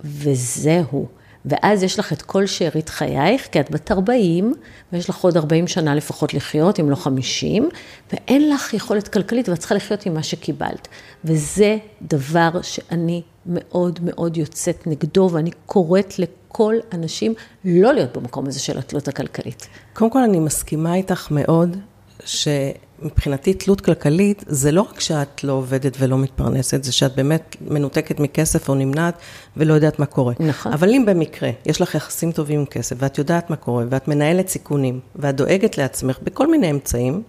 וזהו. ואז יש לך את כל שארית חייך, כי את בת 40, ויש לך עוד 40 שנה לפחות לחיות, אם לא 50, ואין לך יכולת כלכלית, ואת צריכה לחיות עם מה שקיבלת. וזה דבר שאני מאוד מאוד יוצאת נגדו, ואני קוראת לכל אנשים לא להיות במקום הזה של התלות הכלכלית. קודם כל, אני מסכימה איתך מאוד, שמבחינתי תלות כלכלית, זה לא רק שאת לא עובדת ולא מתפרנסת, זה שאת באמת מנותקת מכסף או נמנעת ולא יודעת מה קורה. נכון. אבל אם במקרה יש לך יחסים טובים עם כסף ואת יודעת מה קורה ואת מנהלת סיכונים ואת דואגת לעצמך בכל מיני אמצעים,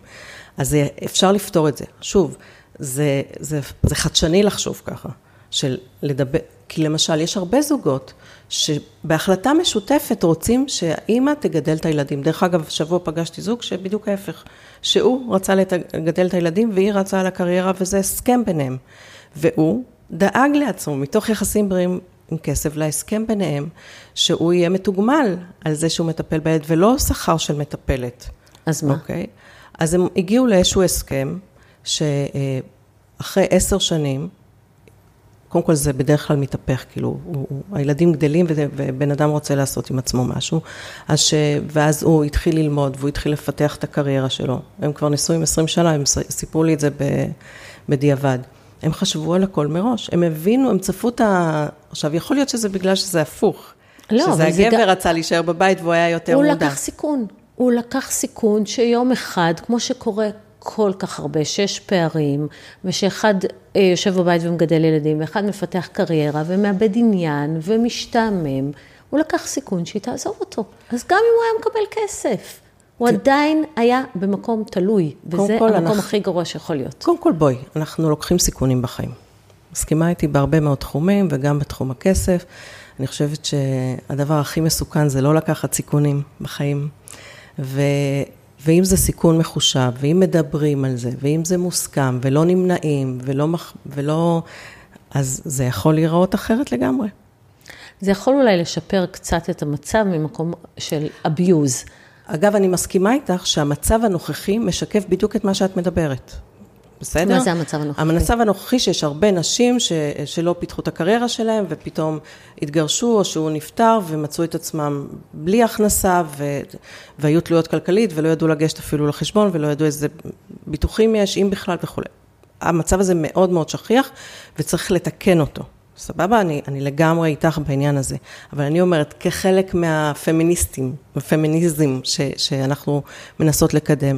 אז אפשר לפתור את זה. שוב, זה חדשני לחשוב ככה. של לדבר, כי למשל יש הרבה זוגות שבהחלטה משותפת רוצים שהאימא תגדל את הילדים. דרך אגב, שבוע פגשתי זוג שבדיוק ההפך, שהוא רצה לגדל את הילדים והיא רצה על הקריירה, וזה הסכם ביניהם. והוא דאג לעצמו מתוך יחסים בריאים עם כסף להסכם ביניהם, שהוא יהיה מתוגמל על זה שהוא מטפל בילד, ולא שכר של מטפלת. אז מה? אוקיי? אז הם הגיעו לאיזשהו הסכם, שאחרי 10 שנים, קודם כל זה בדרך כלל מתהפך, כאילו, הילדים גדלים ובן אדם רוצה לעשות עם עצמו משהו, ואז הוא התחיל ללמוד והוא התחיל לפתח את הקריירה שלו. הם כבר נשואים 20 שנה, הם סיפרו לי את זה בדיעבד. הם חשבו על הכל מראש, הם הבינו, הם צפו את ה... עכשיו, יכול להיות שזה בגלל שזה הפוך. לא, שזה הגבר רצה להישאר בבית והוא היה יותר מודע. הוא לקח סיכון. הוא לקח סיכון שיום אחד, כמו שקורה כל כך הרבה, שיש פערים, ושאחד יושב בבית ומגדל ילדים, ואחד מפתח קריירה ומאבד עניין ומשתעמם, הוא לקח סיכון שהיא תעזוב אותו. אז גם אם הוא היה מקבל כסף, הוא עדיין היה במקום תלוי, וזה המקום הכי גרוע שיכול להיות. קודם כל בואי, אנחנו לוקחים סיכונים בחיים. מסכימה איתי בהרבה מאוד תחומים, וגם בתחום הכסף. אני חושבת שהדבר הכי מסוכן זה לא לקחת סיכונים בחיים, ואם זה סיכון מחושב, ואם מדברים על זה, ואם זה מוסכם, ולא נמנעים, ולא, אז זה יכול להיראות אחרת לגמרי. זה יכול אולי לשפר קצת את המצב ממקום של אביוז. אגב, אני מסכימה איתך שהמצב הנוכחי משקף בדיוק את מה שאת מדברת. בסדר? מה זה המצב הנוכחי? המצב הנוכחי שיש הרבה נשים שלא פיתחו את הקריירה שלהם, ופתאום התגרשו או שהוא נפטר, ומצאו את עצמם בלי הכנסה, והיו תלויות כלכלית, ולא ידעו לגשת אפילו לחשבון, ולא ידעו איזה ביטוחים יש, אם בכלל וכו'. המצב הזה מאוד מאוד שכיח, וצריך לתקן אותו. סבבה, אני לגמרי איתך בעניין הזה. אבל אני אומרת, כחלק מהפמיניסטים, הפמיניזם שאנחנו מנסות לקדם,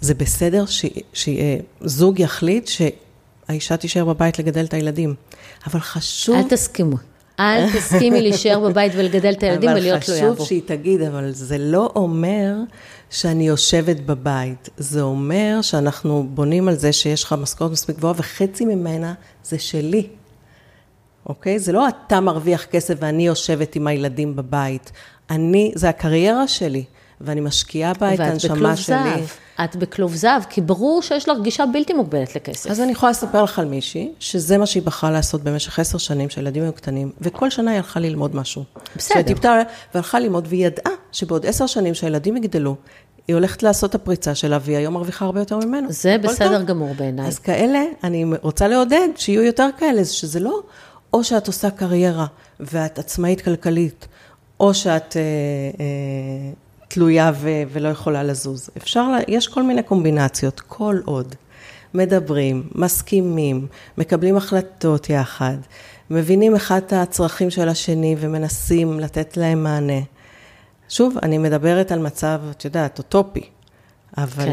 זה בסדר שזוג יחליט שהאישה תישאר בבית לגדל את הילדים. אבל חשוב... אל תסכימו. אל תסכימי להישאר בבית ולגדל את הילדים ולהיות לא יעבור. אבל חשוב שהיא תגיד, אבל זה לא אומר שאני יושבת בבית. זה אומר שאנחנו בונים על זה שיש לך משכורת מספיק גבוהה, וחצי ממנה זה שלי. אוקיי? זה לא אתה מרוויח כסף ואני יושבת עם הילדים בבית. זה הקריירה שלי. ואני משקיעה בה את הנשמה שלי. את בכלוב זהב, כי ברור שיש לך גישה בלתי מוגבלת לכסף. אז אני יכולה לספר לך על מישהי, שזה מה שהיא בחרה לעשות במשך 10 שנים, שהילדים היו קטנים, וכל שנה היא הלכה ללמוד משהו. בסדר. שהיא טיפתה והלכה ללמוד, והיא ידעה שבעוד 10 שנים שהילדים יגדלו, היא הולכת לעשות את הפריצה שלה, והיא היום מרוויחה הרבה יותר ממנו. זה בסדר גמור בעיניי. אז כאלה, אני רוצה לעודד שיהיו יותר כאלה, שזה לא, או שאת עושה קריירה, ואת עצמאית כלכלית, או שאת תלויה ולא יכולה לזוז. יש כל מיני קומבינציות, כל עוד מדברים, מסכימים, מקבלים החלטות יחד, מבינים אחד את הצרכים של השני ומנסים לתת להם מענה. שוב, אני מדברת על מצב, את יודעת, אוטופי, אבל,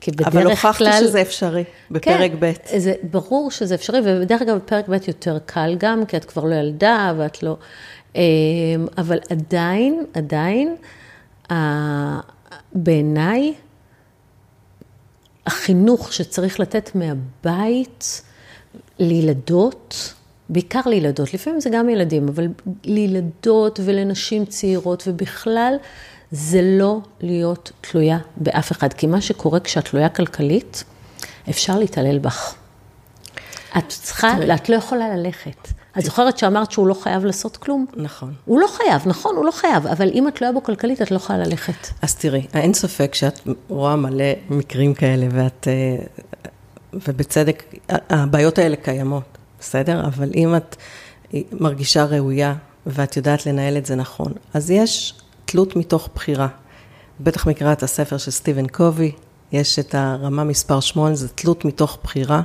כן. אבל הוכחתי כלל... שזה אפשרי, בפרק כן, ב'. זה ברור שזה אפשרי, ובדרך כלל בפרק ב' יותר קל גם, כי את כבר לא ילדה ואת לא... אבל עדיין, בעיניי, החינוך שצריך לתת מהבית לילדות, בעיקר לילדות, לפעמים זה גם ילדים, אבל לילדות ולנשים צעירות, ובכלל זה לא להיות תלויה באף אחד, כי מה שקורה כשאת תלויה כלכלית, אפשר להתעלל בך. את לא יכולה ללכת. את זוכרת שאמרת שהוא לא חייב לעשות כלום? נכון. הוא לא חייב, נכון, הוא לא חייב, אבל אם את לא היה בו כלכלית, את לא יכולה ללכת. אז תראי, אין ספק שאת רואה מלא מקרים כאלה, ובצדק, הבעיות האלה קיימות, בסדר? אבל אם את מרגישה ראויה, ואת יודעת לנהל את זה נכון, אז יש תלות מתוך בחירה. בטח מקרא את הספר של סטיבן קובי, יש את הרמה מספר 8, זה תלות מתוך בחירה,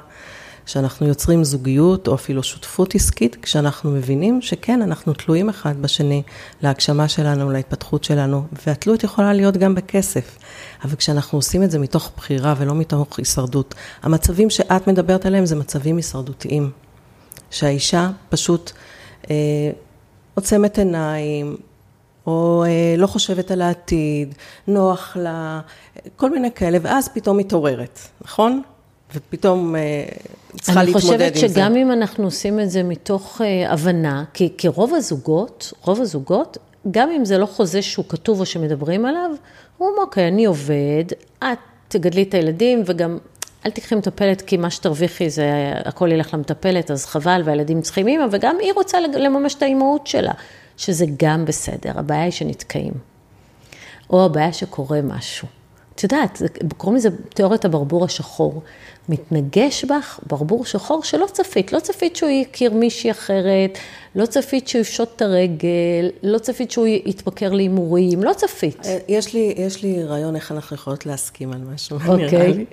שאנחנו יוצרים זוגיות או אפילו שותפות עסקית, כשאנחנו מבינים שכן, אנחנו תלויים אחד בשני להגשמה שלנו, להתפתחות שלנו, והתלות יכולה להיות גם בכסף. אבל כשאנחנו עושים את זה מתוך בחירה ולא מתוך הישרדות, המצבים שאת מדברת עליהם זה מצבים הישרדותיים, שהאישה פשוט עוצמת עיניים, או לא חושבת על העתיד, נוח לה, כל מיני כאלה, ואז פתאום מתעוררת, נכון? ופתאום צריכה להתמודד עם זה. אני חושבת שגם אם אנחנו עושים את זה מתוך הבנה, כי רוב הזוגות, גם אם זה לא חוזה שהוא כתוב או שמדברים עליו, הוא אומר, אוקיי, אני עובד, את תגדלי את הילדים וגם אל תקחי מטפלת, כי מה שתרוויחי זה הכל ילך למטפלת, אז חבל, והילדים צריכים אימא, וגם היא רוצה לממש את האימהות שלה, שזה גם בסדר. הבעיה היא שנתקעים. או הבעיה שקורה משהו. את יודעת, קוראים לזה תיאוריית הברבור השחור. מתנגש בך ברבור שחור שלא צפית. לא צפית שהוא יכיר מישהי אחרת, לא צפית שהוא יפשוט את הרגל, לא צפית שהוא יתבקר להימורים, לא צפית. יש לי רעיון איך אנחנו יכולות להסכים על משהו. אוקיי.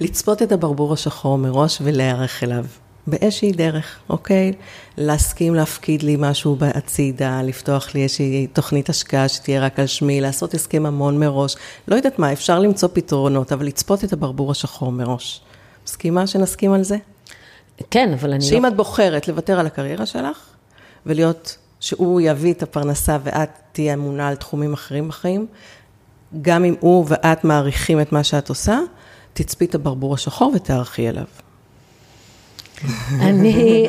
לצפות את הברבור השחור מראש ולהיערך אליו. באיזושהי דרך, אוקיי? להסכים להפקיד לי משהו בעצידה, לפתוח לי איזושהי תוכנית השקעה שתהיה רק על שמי, לעשות הסכם המון מראש. לא יודעת מה, אפשר למצוא פתרונות, אבל לצפות את הברבור השחור מראש. מסכימה שנסכים על זה? כן, אבל אני לא... שאם את בוחרת לוותר על הקריירה שלך, ולהיות שהוא יביא את הפרנסה ואת תהיה אמונה על תחומים אחרים בחיים, גם אם הוא ואת מעריכים את מה שאת עושה, תצפי את הברבור השחור ותערכי אליו.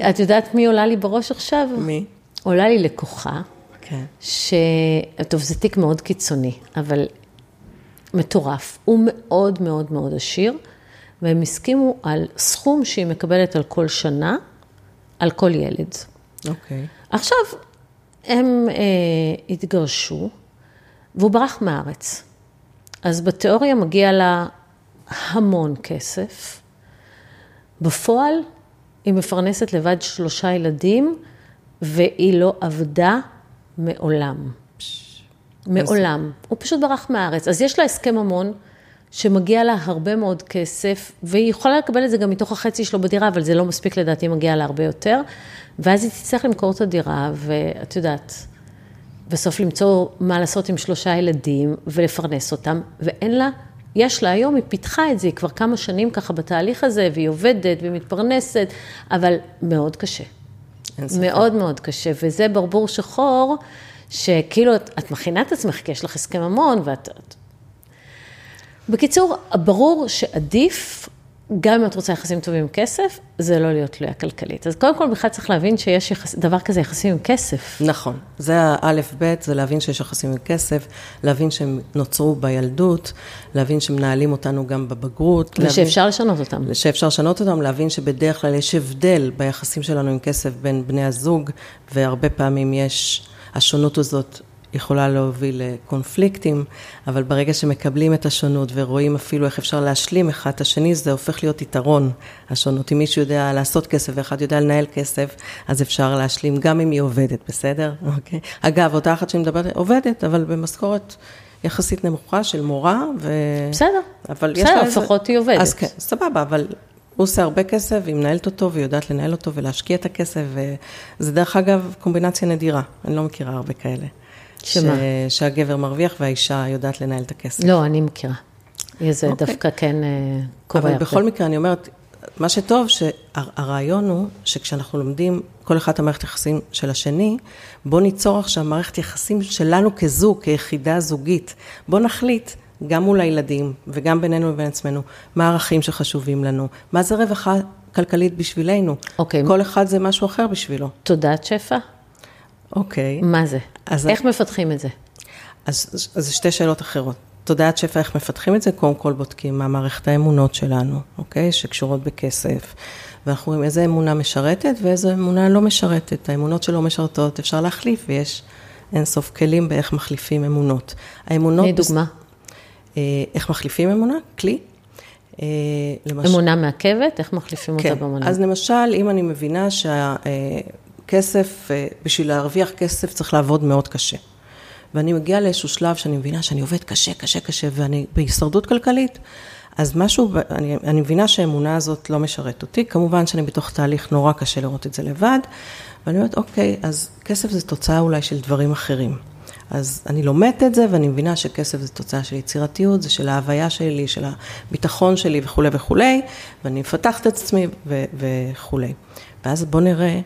את יודעת מי עולה לי בראש עכשיו? מי? עולה לי לקוחה, טוב, זה תיק מאוד קיצוני, אבל מטורף. הוא מאוד מאוד מאוד עשיר, והם הסכימו על סכום שהיא מקבלת על כל שנה, על כל ילד. אוקיי. עכשיו, הם התגרשו, והוא ברח מהארץ. אז בתיאוריה מגיע לה המון כסף. בפועל, היא מפרנסת לבד 3 ילדים, והיא לא עבדה מעולם. מעולם. הוא פשוט ברח מהארץ. אז יש לה הסכם המון, שמגיע לה הרבה מאוד כסף, והיא יכולה לקבל את זה גם מתוך החצי שלו בדירה, אבל זה לא מספיק לדעתי, מגיע לה הרבה יותר. ואז היא תצטרך למכור את הדירה, ואת יודעת, בסוף למצוא מה לעשות עם 3 ילדים, ולפרנס אותם, ואין לה... יש לה היום, היא פיתחה את זה, היא כבר כמה שנים ככה בתהליך הזה, והיא עובדת והיא מתפרנסת, אבל מאוד קשה. מאוד מאוד קשה, וזה ברבור שחור, שכאילו את מכינה את עצמך, כי יש לך הסכם המון, ואת... בקיצור, ברור שעדיף, גם אם את רוצה יחסים טובים עם כסף, זה לא להיות תלויה כלכלית. אז קודם כל, בכלל צריך להבין שיש דבר כזה יחסים עם כסף. נכון. זה ה-א'-ב', זה להבין שיש יחסים עם כסף, להבין שהם נוצרו בילדות, להבין שמנהלים אותנו גם בבגרות. ושאפשר לשנות אותם. להבין שבדרך כלל יש הבדל ביחסים שלנו עם כסף בין בני הזוג, והרבה פעמים יש, השונות הזאת יכולה להוביל לקונפליקטים, אבל ברגע שמקבלים את השונות ורואים אפילו איך אפשר להשלים אחד את השני, זה הופך להיות יתרון. השונות, אם מישהו יודע לעשות כסף ואחד יודע לנהל כסף, אז אפשר להשלים גם אם היא עובדת, בסדר? אוקיי. אגב, אותה אחת שמדברת, עובדת, אבל במשכורת יחסית נמוכה של מורה. בסדר. בסדר, לפחות היא עובדת. אז כן, סבבה, אבל... הוא עושה הרבה כסף, היא מנהלת אותו, והיא יודעת לנהל אותו, ולהשקיע את הכסף, וזה דרך אגב קומבינציה נדירה. אני לא מכירה הרבה כאלה. שמה? שהגבר מרוויח, והאישה יודעת לנהל את הכסף. לא, אני מכירה. זה דווקא כן קורה. אבל בכל מקרה, אני אומרת, מה שטוב, שהרעיון הוא, שכשאנחנו לומדים כל אחד המערכת יחסים של השני, בוא ניצור עכשיו מערכת יחסים שלנו כזוג, כיחידה זוגית. בוא נחליט. גם מול הילדים, וגם בינינו ובין עצמנו, מה הערכים שחשובים לנו, מה זה רווחה כלכלית בשבילנו. אוקיי. כל אחד זה משהו אחר בשבילו. תודעת שפע? אוקיי. מה זה? איך מפתחים את זה? אז 2 שאלות אחרות. תודעת שפע, איך מפתחים את זה? קודם כל בודקים מה מערכת האמונות שלנו, אוקיי? שקשורות בכסף. ואנחנו רואים איזה אמונה משרתת, ואיזה אמונה לא משרתת. האמונות שלא משרתות, אפשר להחליף, ויש אינסוף כלים באיך מחליפים אמונות. האמונות... דוגמה. איך מחליפים אמונה? כלי. אמונה מעכבת, איך מחליפים אותה באמונה? אז למשל, אם אני מבינה שהכסף, בשביל להרוויח כסף צריך לעבוד מאוד קשה. ואני מגיעה לאיזשהו שלב שאני מבינה שאני עובד קשה, קשה, קשה, ואני בהישרדות כלכלית. אז משהו, אני מבינה שהאמונה הזאת לא משרת אותי. כמובן שאני בתוך תהליך נורא קשה לראות את זה לבד. ואני אומרת, אוקיי, אז כסף זה תוצאה אולי של דברים אחרים. אז אני לומדת את זה, ואני מבינה שכסף זה תוצאה של יצירתיות, זה של ההוויה שלי, של הביטחון שלי וכו' וכו', ואני מפתחת את עצמי וכו'. ואז בוא נראה,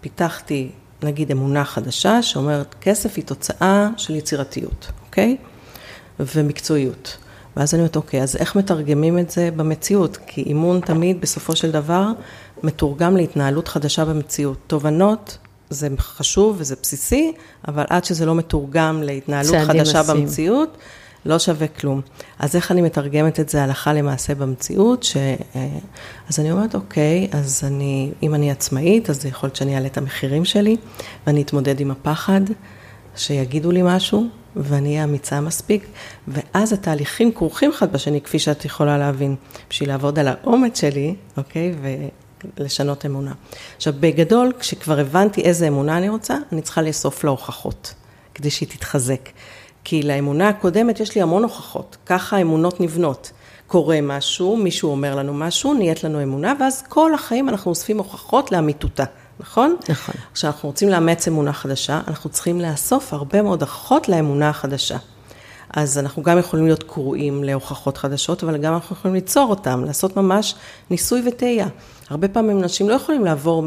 פיתחתי, נגיד, אמונה חדשה, שאומרת, כסף היא תוצאה של יצירתיות, אוקיי? ומקצועיות. ואז אני אומרת, אוקיי, אז איך מתרגמים את זה במציאות? כי אימון תמיד בסופו של דבר מתורגם להתנהלות חדשה במציאות. תובנות זה חשוב וזה בסיסי, אבל עד שזה לא מתורגם להתנהלות חדשה במציאות, לא שווה כלום. אז איך אני מתרגמת את זה הלכה למעשה במציאות? אז אני אומרת, אוקיי, אז אם אני עצמאית, אז יכול להיות שאני אעלה את המחירים שלי, ואני אתמודד עם הפחד, שיגידו לי משהו, ואני אהיה אמיצה מספיק, ואז התהליכים כורכים אחד בשני, כפי שאת יכולה להבין, בשביל לעבוד על האומץ שלי, אוקיי, ולשנות אמונה. עכשיו, בגדול, כשכבר הבנתי איזה אמונה אני רוצה, אני צריכה לאסוף להוכחות, כדי שהיא תתחזק. כי לאמונה הקודמת יש לי המון הוכחות, ככה האמונות נבנות. קורה משהו, מישהו אומר לנו משהו, נהיית לנו אמונה, ואז כל החיים אנחנו אוספים הוכחות לאמיתותה. נכון? נכון. כשאנחנו רוצים לאמץ אמונה חדשה, אנחנו צריכים לאסוף הרבה מאוד הוכחות לאמונה החדשה. אז אנחנו גם יכולים להיות קרואים להוכחות חדשות, אבל גם אנחנו יכולים ליצור אותם, לעשות ממש ניסוי וטעייה. הרבה פעמים אנשים לא יכולים לעבור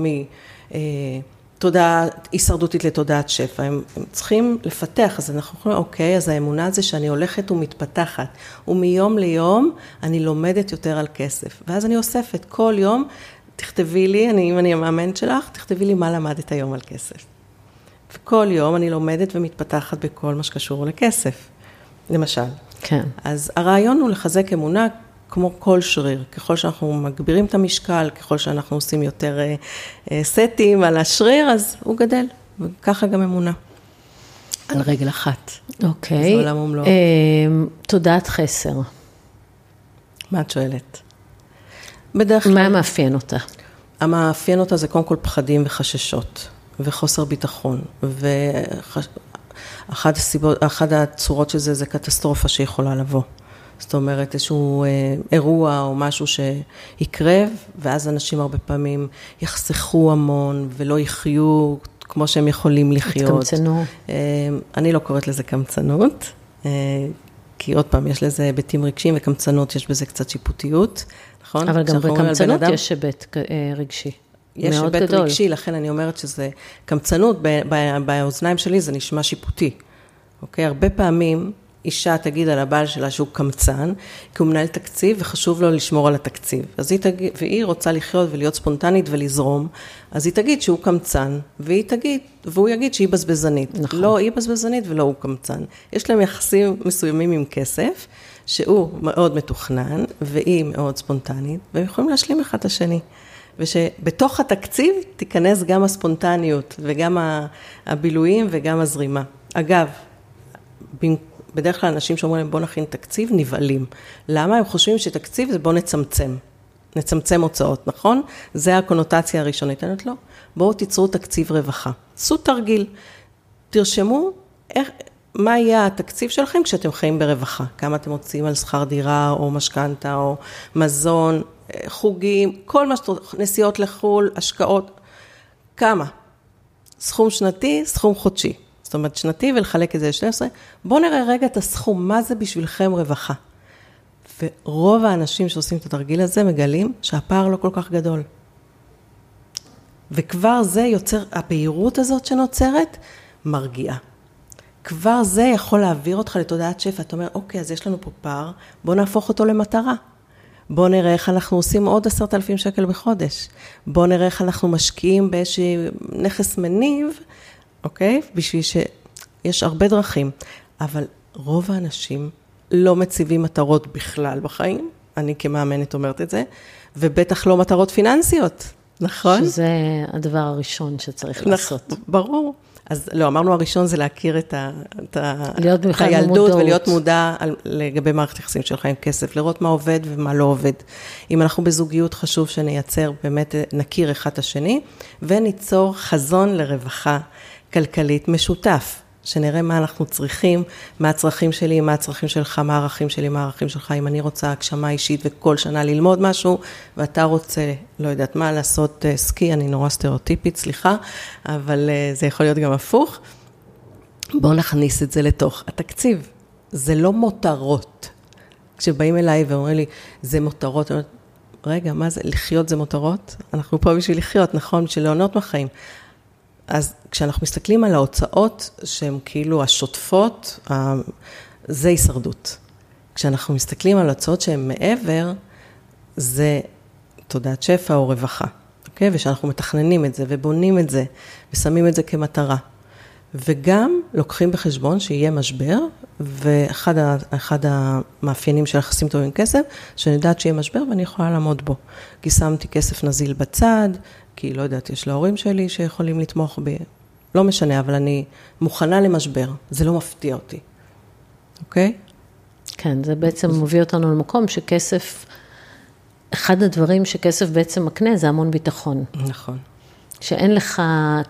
מתודעת הישרדותית לתודעת שפע, הם צריכים לפתח, אז אנחנו יכולים, אוקיי, אז האמונה זה שאני הולכת ומתפתחת, ומיום ליום אני לומדת יותר על כסף, ואז אני אוספת כל יום, תכתבי לי, אם אני המאמן שלך, תכתבי לי מה למדת היום על כסף. וכל יום אני לומדת ומתפתחת בכל מה שקשור לכסף, למשל. כן. אז הרעיון הוא לחזק אמונה כמו כל שריר. ככל שאנחנו מגבירים את המשקל, ככל שאנחנו עושים יותר סטים על השריר, אז הוא גדל. וככה גם אמונה. על רגל אחת. אוקיי. זה עולם ומלואו. תודעת חסר. מה את שואלת? בדרך כלל. מה מאפיין אותה? המאפיין אותה זה קודם כל פחדים וחששות, וחוסר ביטחון, ואחת הצורות של זה, זה קטסטרופה שיכולה לבוא. זאת אומרת, איזשהו אירוע או משהו שיקרב, ואז אנשים הרבה פעמים יחסכו המון, ולא יחיו כמו שהם יכולים לחיות. קמצנות. אני לא קוראת לזה קמצנות, כי עוד פעם יש לזה היבטים רגשיים, וקמצנות יש בזה קצת שיפוטיות, נכון? אבל גם בקמצנות יש היבט רגשי. יש היבט רגשי, לכן אני אומרת שזה, קמצנות באוזניים שלי זה נשמע שיפוטי. אוקיי? הרבה פעמים אישה תגיד על הבעל שלה שהוא קמצן, כי הוא מנהל תקציב וחשוב לו לשמור על התקציב. אז היא תגיד, והיא רוצה לחיות ולהיות ספונטנית ולזרום, אז היא תגיד שהוא קמצן, והוא יגיד שהיא בזבזנית. נכון. לא היא בזבזנית ולא הוא קמצן. יש להם יחסים מסוימים עם כסף, שהוא מאוד מתוכנן, והיא מאוד ספונטנית, והם יכולים להשלים אחד את השני. ושבתוך התקציב תיכנס גם הספונטניות, וגם הבילויים וגם הזרימה. אגב, בדרך כלל אנשים שאומרים להם, בוא נכין תקציב, נבעלים. למה? הם חושבים שתקציב זה בוא נצמצם. נצמצם הוצאות, נכון? זה הקונוטציה הראשונית. אני אומרת לו, בואו תיצרו תקציב רווחה. עשו תרגיל. תרשמו מה יהיה התקציב שלכם כשאתם חיים ברווחה. כמה אתם מוצאים על שכר דירה, או משכנתה, או מזון, חוגים, כל מה נסיעות לחול, השקעות. כמה? סכום שנתי, סכום חודשי. זאת אומרת, שנתי ולחלק את זה ל-12, בואו נראה רגע את הסכום, מה זה בשבילכם רווחה. ורוב האנשים שעושים את התרגיל הזה מגלים שהפער לא כל כך גדול. וכבר זה יוצר, הבהירות הזאת שנוצרת, מרגיעה. כבר זה יכול להעביר אותך לתודעת שפע, אתה אומר, אוקיי, אז יש לנו פה פער, בואו נהפוך אותו למטרה. בואו נראה איך אנחנו עושים עוד 10,000 שקל בחודש. בואו נראה איך אנחנו משקיעים באיזשהו נכס מניב, אוקיי? בשביל שיש הרבה דרכים, אבל רוב האנשים לא מציבים מטרות בכלל בחיים, אני כמאמנת אומרת את זה, ובטח לא מטרות פיננסיות, נכון? שזה הדבר הראשון שצריך לעשות. ברור. אז לא, אמרנו הראשון זה להכיר את הילדות ולהיות מודע לגבי מערכת יחסים שלך עם כסף, לראות מה עובד ומה לא עובד. אם אנחנו בזוגיות חשוב שנייצר, באמת נכיר אחד השני, וניצור חזון לרווחה כלכלית משותף, שנראה מה אנחנו צריכים, מה הצרכים שלי, מה הצרכים שלך, מה הערכים שלי, מה הערכים שלך, אם אני רוצה הגשמה אישית וכל שנה ללמוד משהו, ואתה רוצה, לא יודעת מה, לעשות סקי, אני נורא סטריאוטיפית, סליחה, אבל זה יכול להיות גם הפוך. בואו נכניס את זה לתוך התקציב. זה לא מותרות. כשבאים אליי ואומרים לי, זה מותרות, אני אומרת, רגע, מה זה, לחיות זה מותרות? אנחנו פה בשביל לחיות, נכון? בשביל לענות מהחיים. אז כשאנחנו מסתכלים על ההוצאות שהן כאילו השוטפות, זה הישרדות. כשאנחנו מסתכלים על הוצאות שהן מעבר, זה תודעת שפע או רווחה. אוקיי? ושאנחנו מתכננים את זה ובונים את זה ושמים את זה כמטרה. וגם לוקחים בחשבון שיהיה משבר, ואחד המאפיינים של יחסים טובים כסף, שאני יודעת שיהיה משבר ואני יכולה לעמוד בו. כי שמתי כסף נזיל בצד, כי לא יודעת, יש להורים שלי שיכולים לתמוך בי. לא משנה, אבל אני מוכנה למשבר. זה לא מפתיע אותי. אוקיי? כן, זה בעצם מוביל אותנו למקום שכסף, אחד הדברים שכסף בעצם מקנה זה המון ביטחון. נכון. שאין לך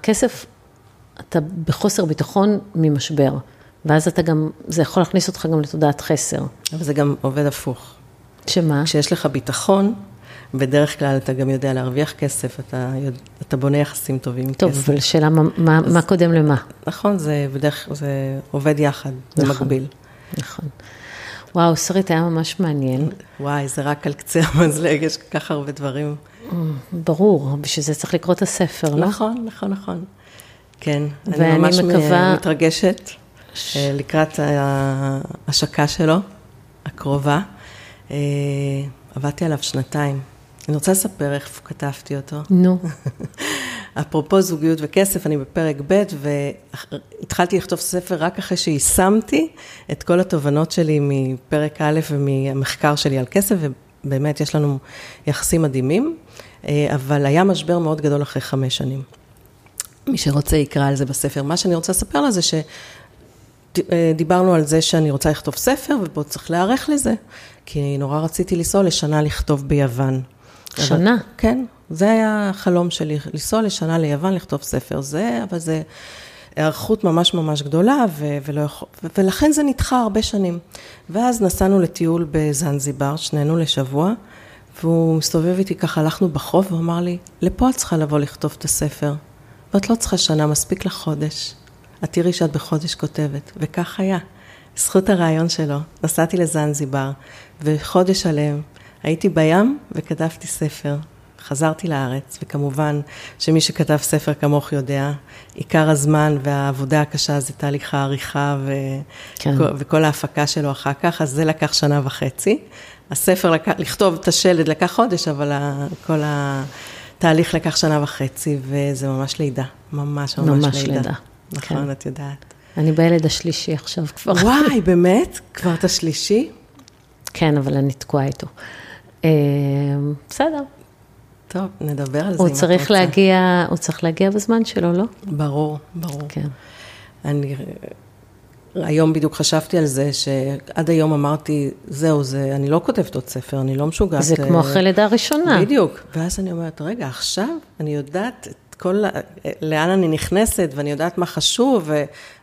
כסף, אתה בחוסר ביטחון ממשבר, ואז אתה גם, זה יכול להכניס אותך גם לתודעת חסר. אבל זה גם עובד הפוך. שמה? כשיש לך ביטחון, בדרך כלל אתה גם יודע להרוויח כסף, אתה בונה יחסים טובים עם כסף. טוב, אבל שאלה מה קודם למה? נכון, זה עובד יחד, זה מקביל. נכון. וואו, שרית, היה ממש מעניין. וואי, זה רק על קצה המזלג, יש כל כך הרבה דברים. ברור, בשביל זה צריך לקרוא את הספר, לא? נכון, נכון, נכון. כן, אני ממש מתרגשת לקראת ההשקה שלו, הקרובה. עבדתי עליו 2 שנים. אני רוצה לספר איך כתבתי אותו. נו. אפרופו זוגיות וכסף, אני בפרק ב' והתחלתי לכתוב ספר רק אחרי שיישמתי את כל התובנות שלי מפרק א' ומהמחקר שלי על כסף, ובאמת יש לנו יחסים מדהימים, אבל היה משבר מאוד גדול אחרי 5 שנים. מי שרוצה יקרא על זה בספר. מה שאני רוצה לספר לה זה שדיברנו על זה שאני רוצה לכתוב ספר, ובוא צריך להיערך לזה, כי נורא רציתי לנסוע לשנה לכתוב ביוון. שנה? אבל, כן, זה היה החלום שלי, לנסוע לשנה ליוון לכתוב ספר. אבל זה הערכות ממש ממש גדולה, ולכן זה נדחה הרבה שנים. ואז נסענו לטיול בזנזיבר, שנינו לשבוע, והוא מסתובב איתי ככה, הלכנו בחוף, ואמר לי, לפה את צריכה לבוא לכתוב את הספר. ואת לא צריכה שנה, מספיק לחודש. את תראי שאת בחודש כותבת, וכך היה. זכות הרעיון שלו, נסעתי לזנזיבר, וחודש עליהם, הייתי בים וכתבתי ספר. חזרתי לארץ, וכמובן שמי שכתב ספר כמוך יודע, עיקר הזמן והעבודה הקשה זה תהליך העריכה וכל ההפקה שלו אחר כך, אז זה לקח 1.5 שנים. הספר, לכתוב את השלד לקח חודש, אבל כל ה... תהליך לקח 1.5 שנים, וזה ממש לידה. ממש ממש, ממש לידה. נכון, כן. את יודעת. אני בילד השלישי עכשיו כבר. וואי, באמת? כבר את השלישי? כן, אבל אני תקועה איתו. בסדר. טוב, נדבר על זה. הוא צריך להגיע בזמן שלו, לא? ברור, ברור. כן. היום בדיוק חשבתי על זה, שעד היום אמרתי, זהו, אני לא כותבת עוד ספר, אני לא משוגעת. זה כמו אחרי לידה ראשונה. בדיוק. ואז אני אומרת, רגע, עכשיו אני יודעת לאן אני נכנסת, ואני יודעת מה חשוב,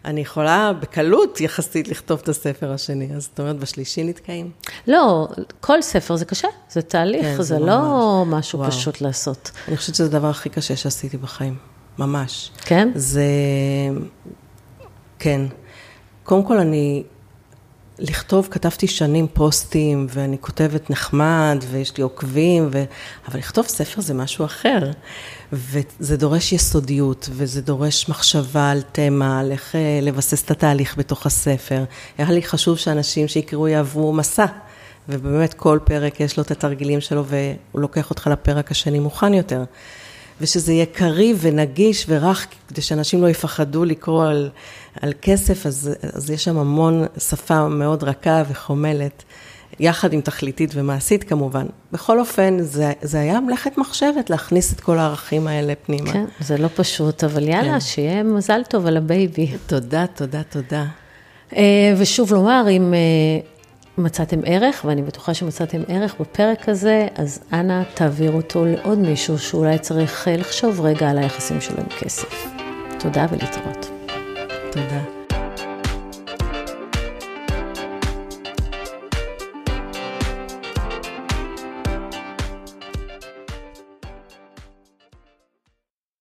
ואני יכולה בקלות יחסית לכתוב את הספר השני. אז זאת אומרת, בשלישי נתקעים. לא, כל ספר זה קשה, זה תהליך, כן, זה לא ממש. משהו וואו. פשוט לעשות. אני חושבת שזה הדבר הכי קשה שעשיתי בחיים, ממש. כן? זה... כן. קודם כל אני, לכתוב, כתבתי שנים פוסטים, ואני כותבת נחמד, ויש לי עוקבים, אבל לכתוב ספר זה משהו אחר, וזה דורש יסודיות, וזה דורש מחשבה על תמה, על איך לבסס את התהליך בתוך הספר. היה לי חשוב שאנשים שיקראו יעברו מסע, ובאמת כל פרק יש לו את התרגילים שלו, והוא לוקח אותך לפרק השני מוכן יותר. ושזה יהיה קריא ונגיש ורח, כדי שאנשים לא יפחדו לקרוא על כסף, אז יש שם המון שפה מאוד רכה וחומלת, יחד עם תכליתית ומעשית כמובן. בכל אופן, זה היה מלאכת מחשבת להכניס את כל הערכים האלה פנימה. כן, זה לא פשוט, אבל יאללה, כן. שיהיה מזל טוב על הבייבי. תודה, תודה, תודה. ושוב לומר, אם מצאתם ערך, ואני בטוחה שמצאתם ערך בפרק הזה, אז אנא תעביר אותו לעוד מישהו שאולי צריך לחשוב רגע על היחסים שלו עם כסף. תודה ולהתראות. תודה.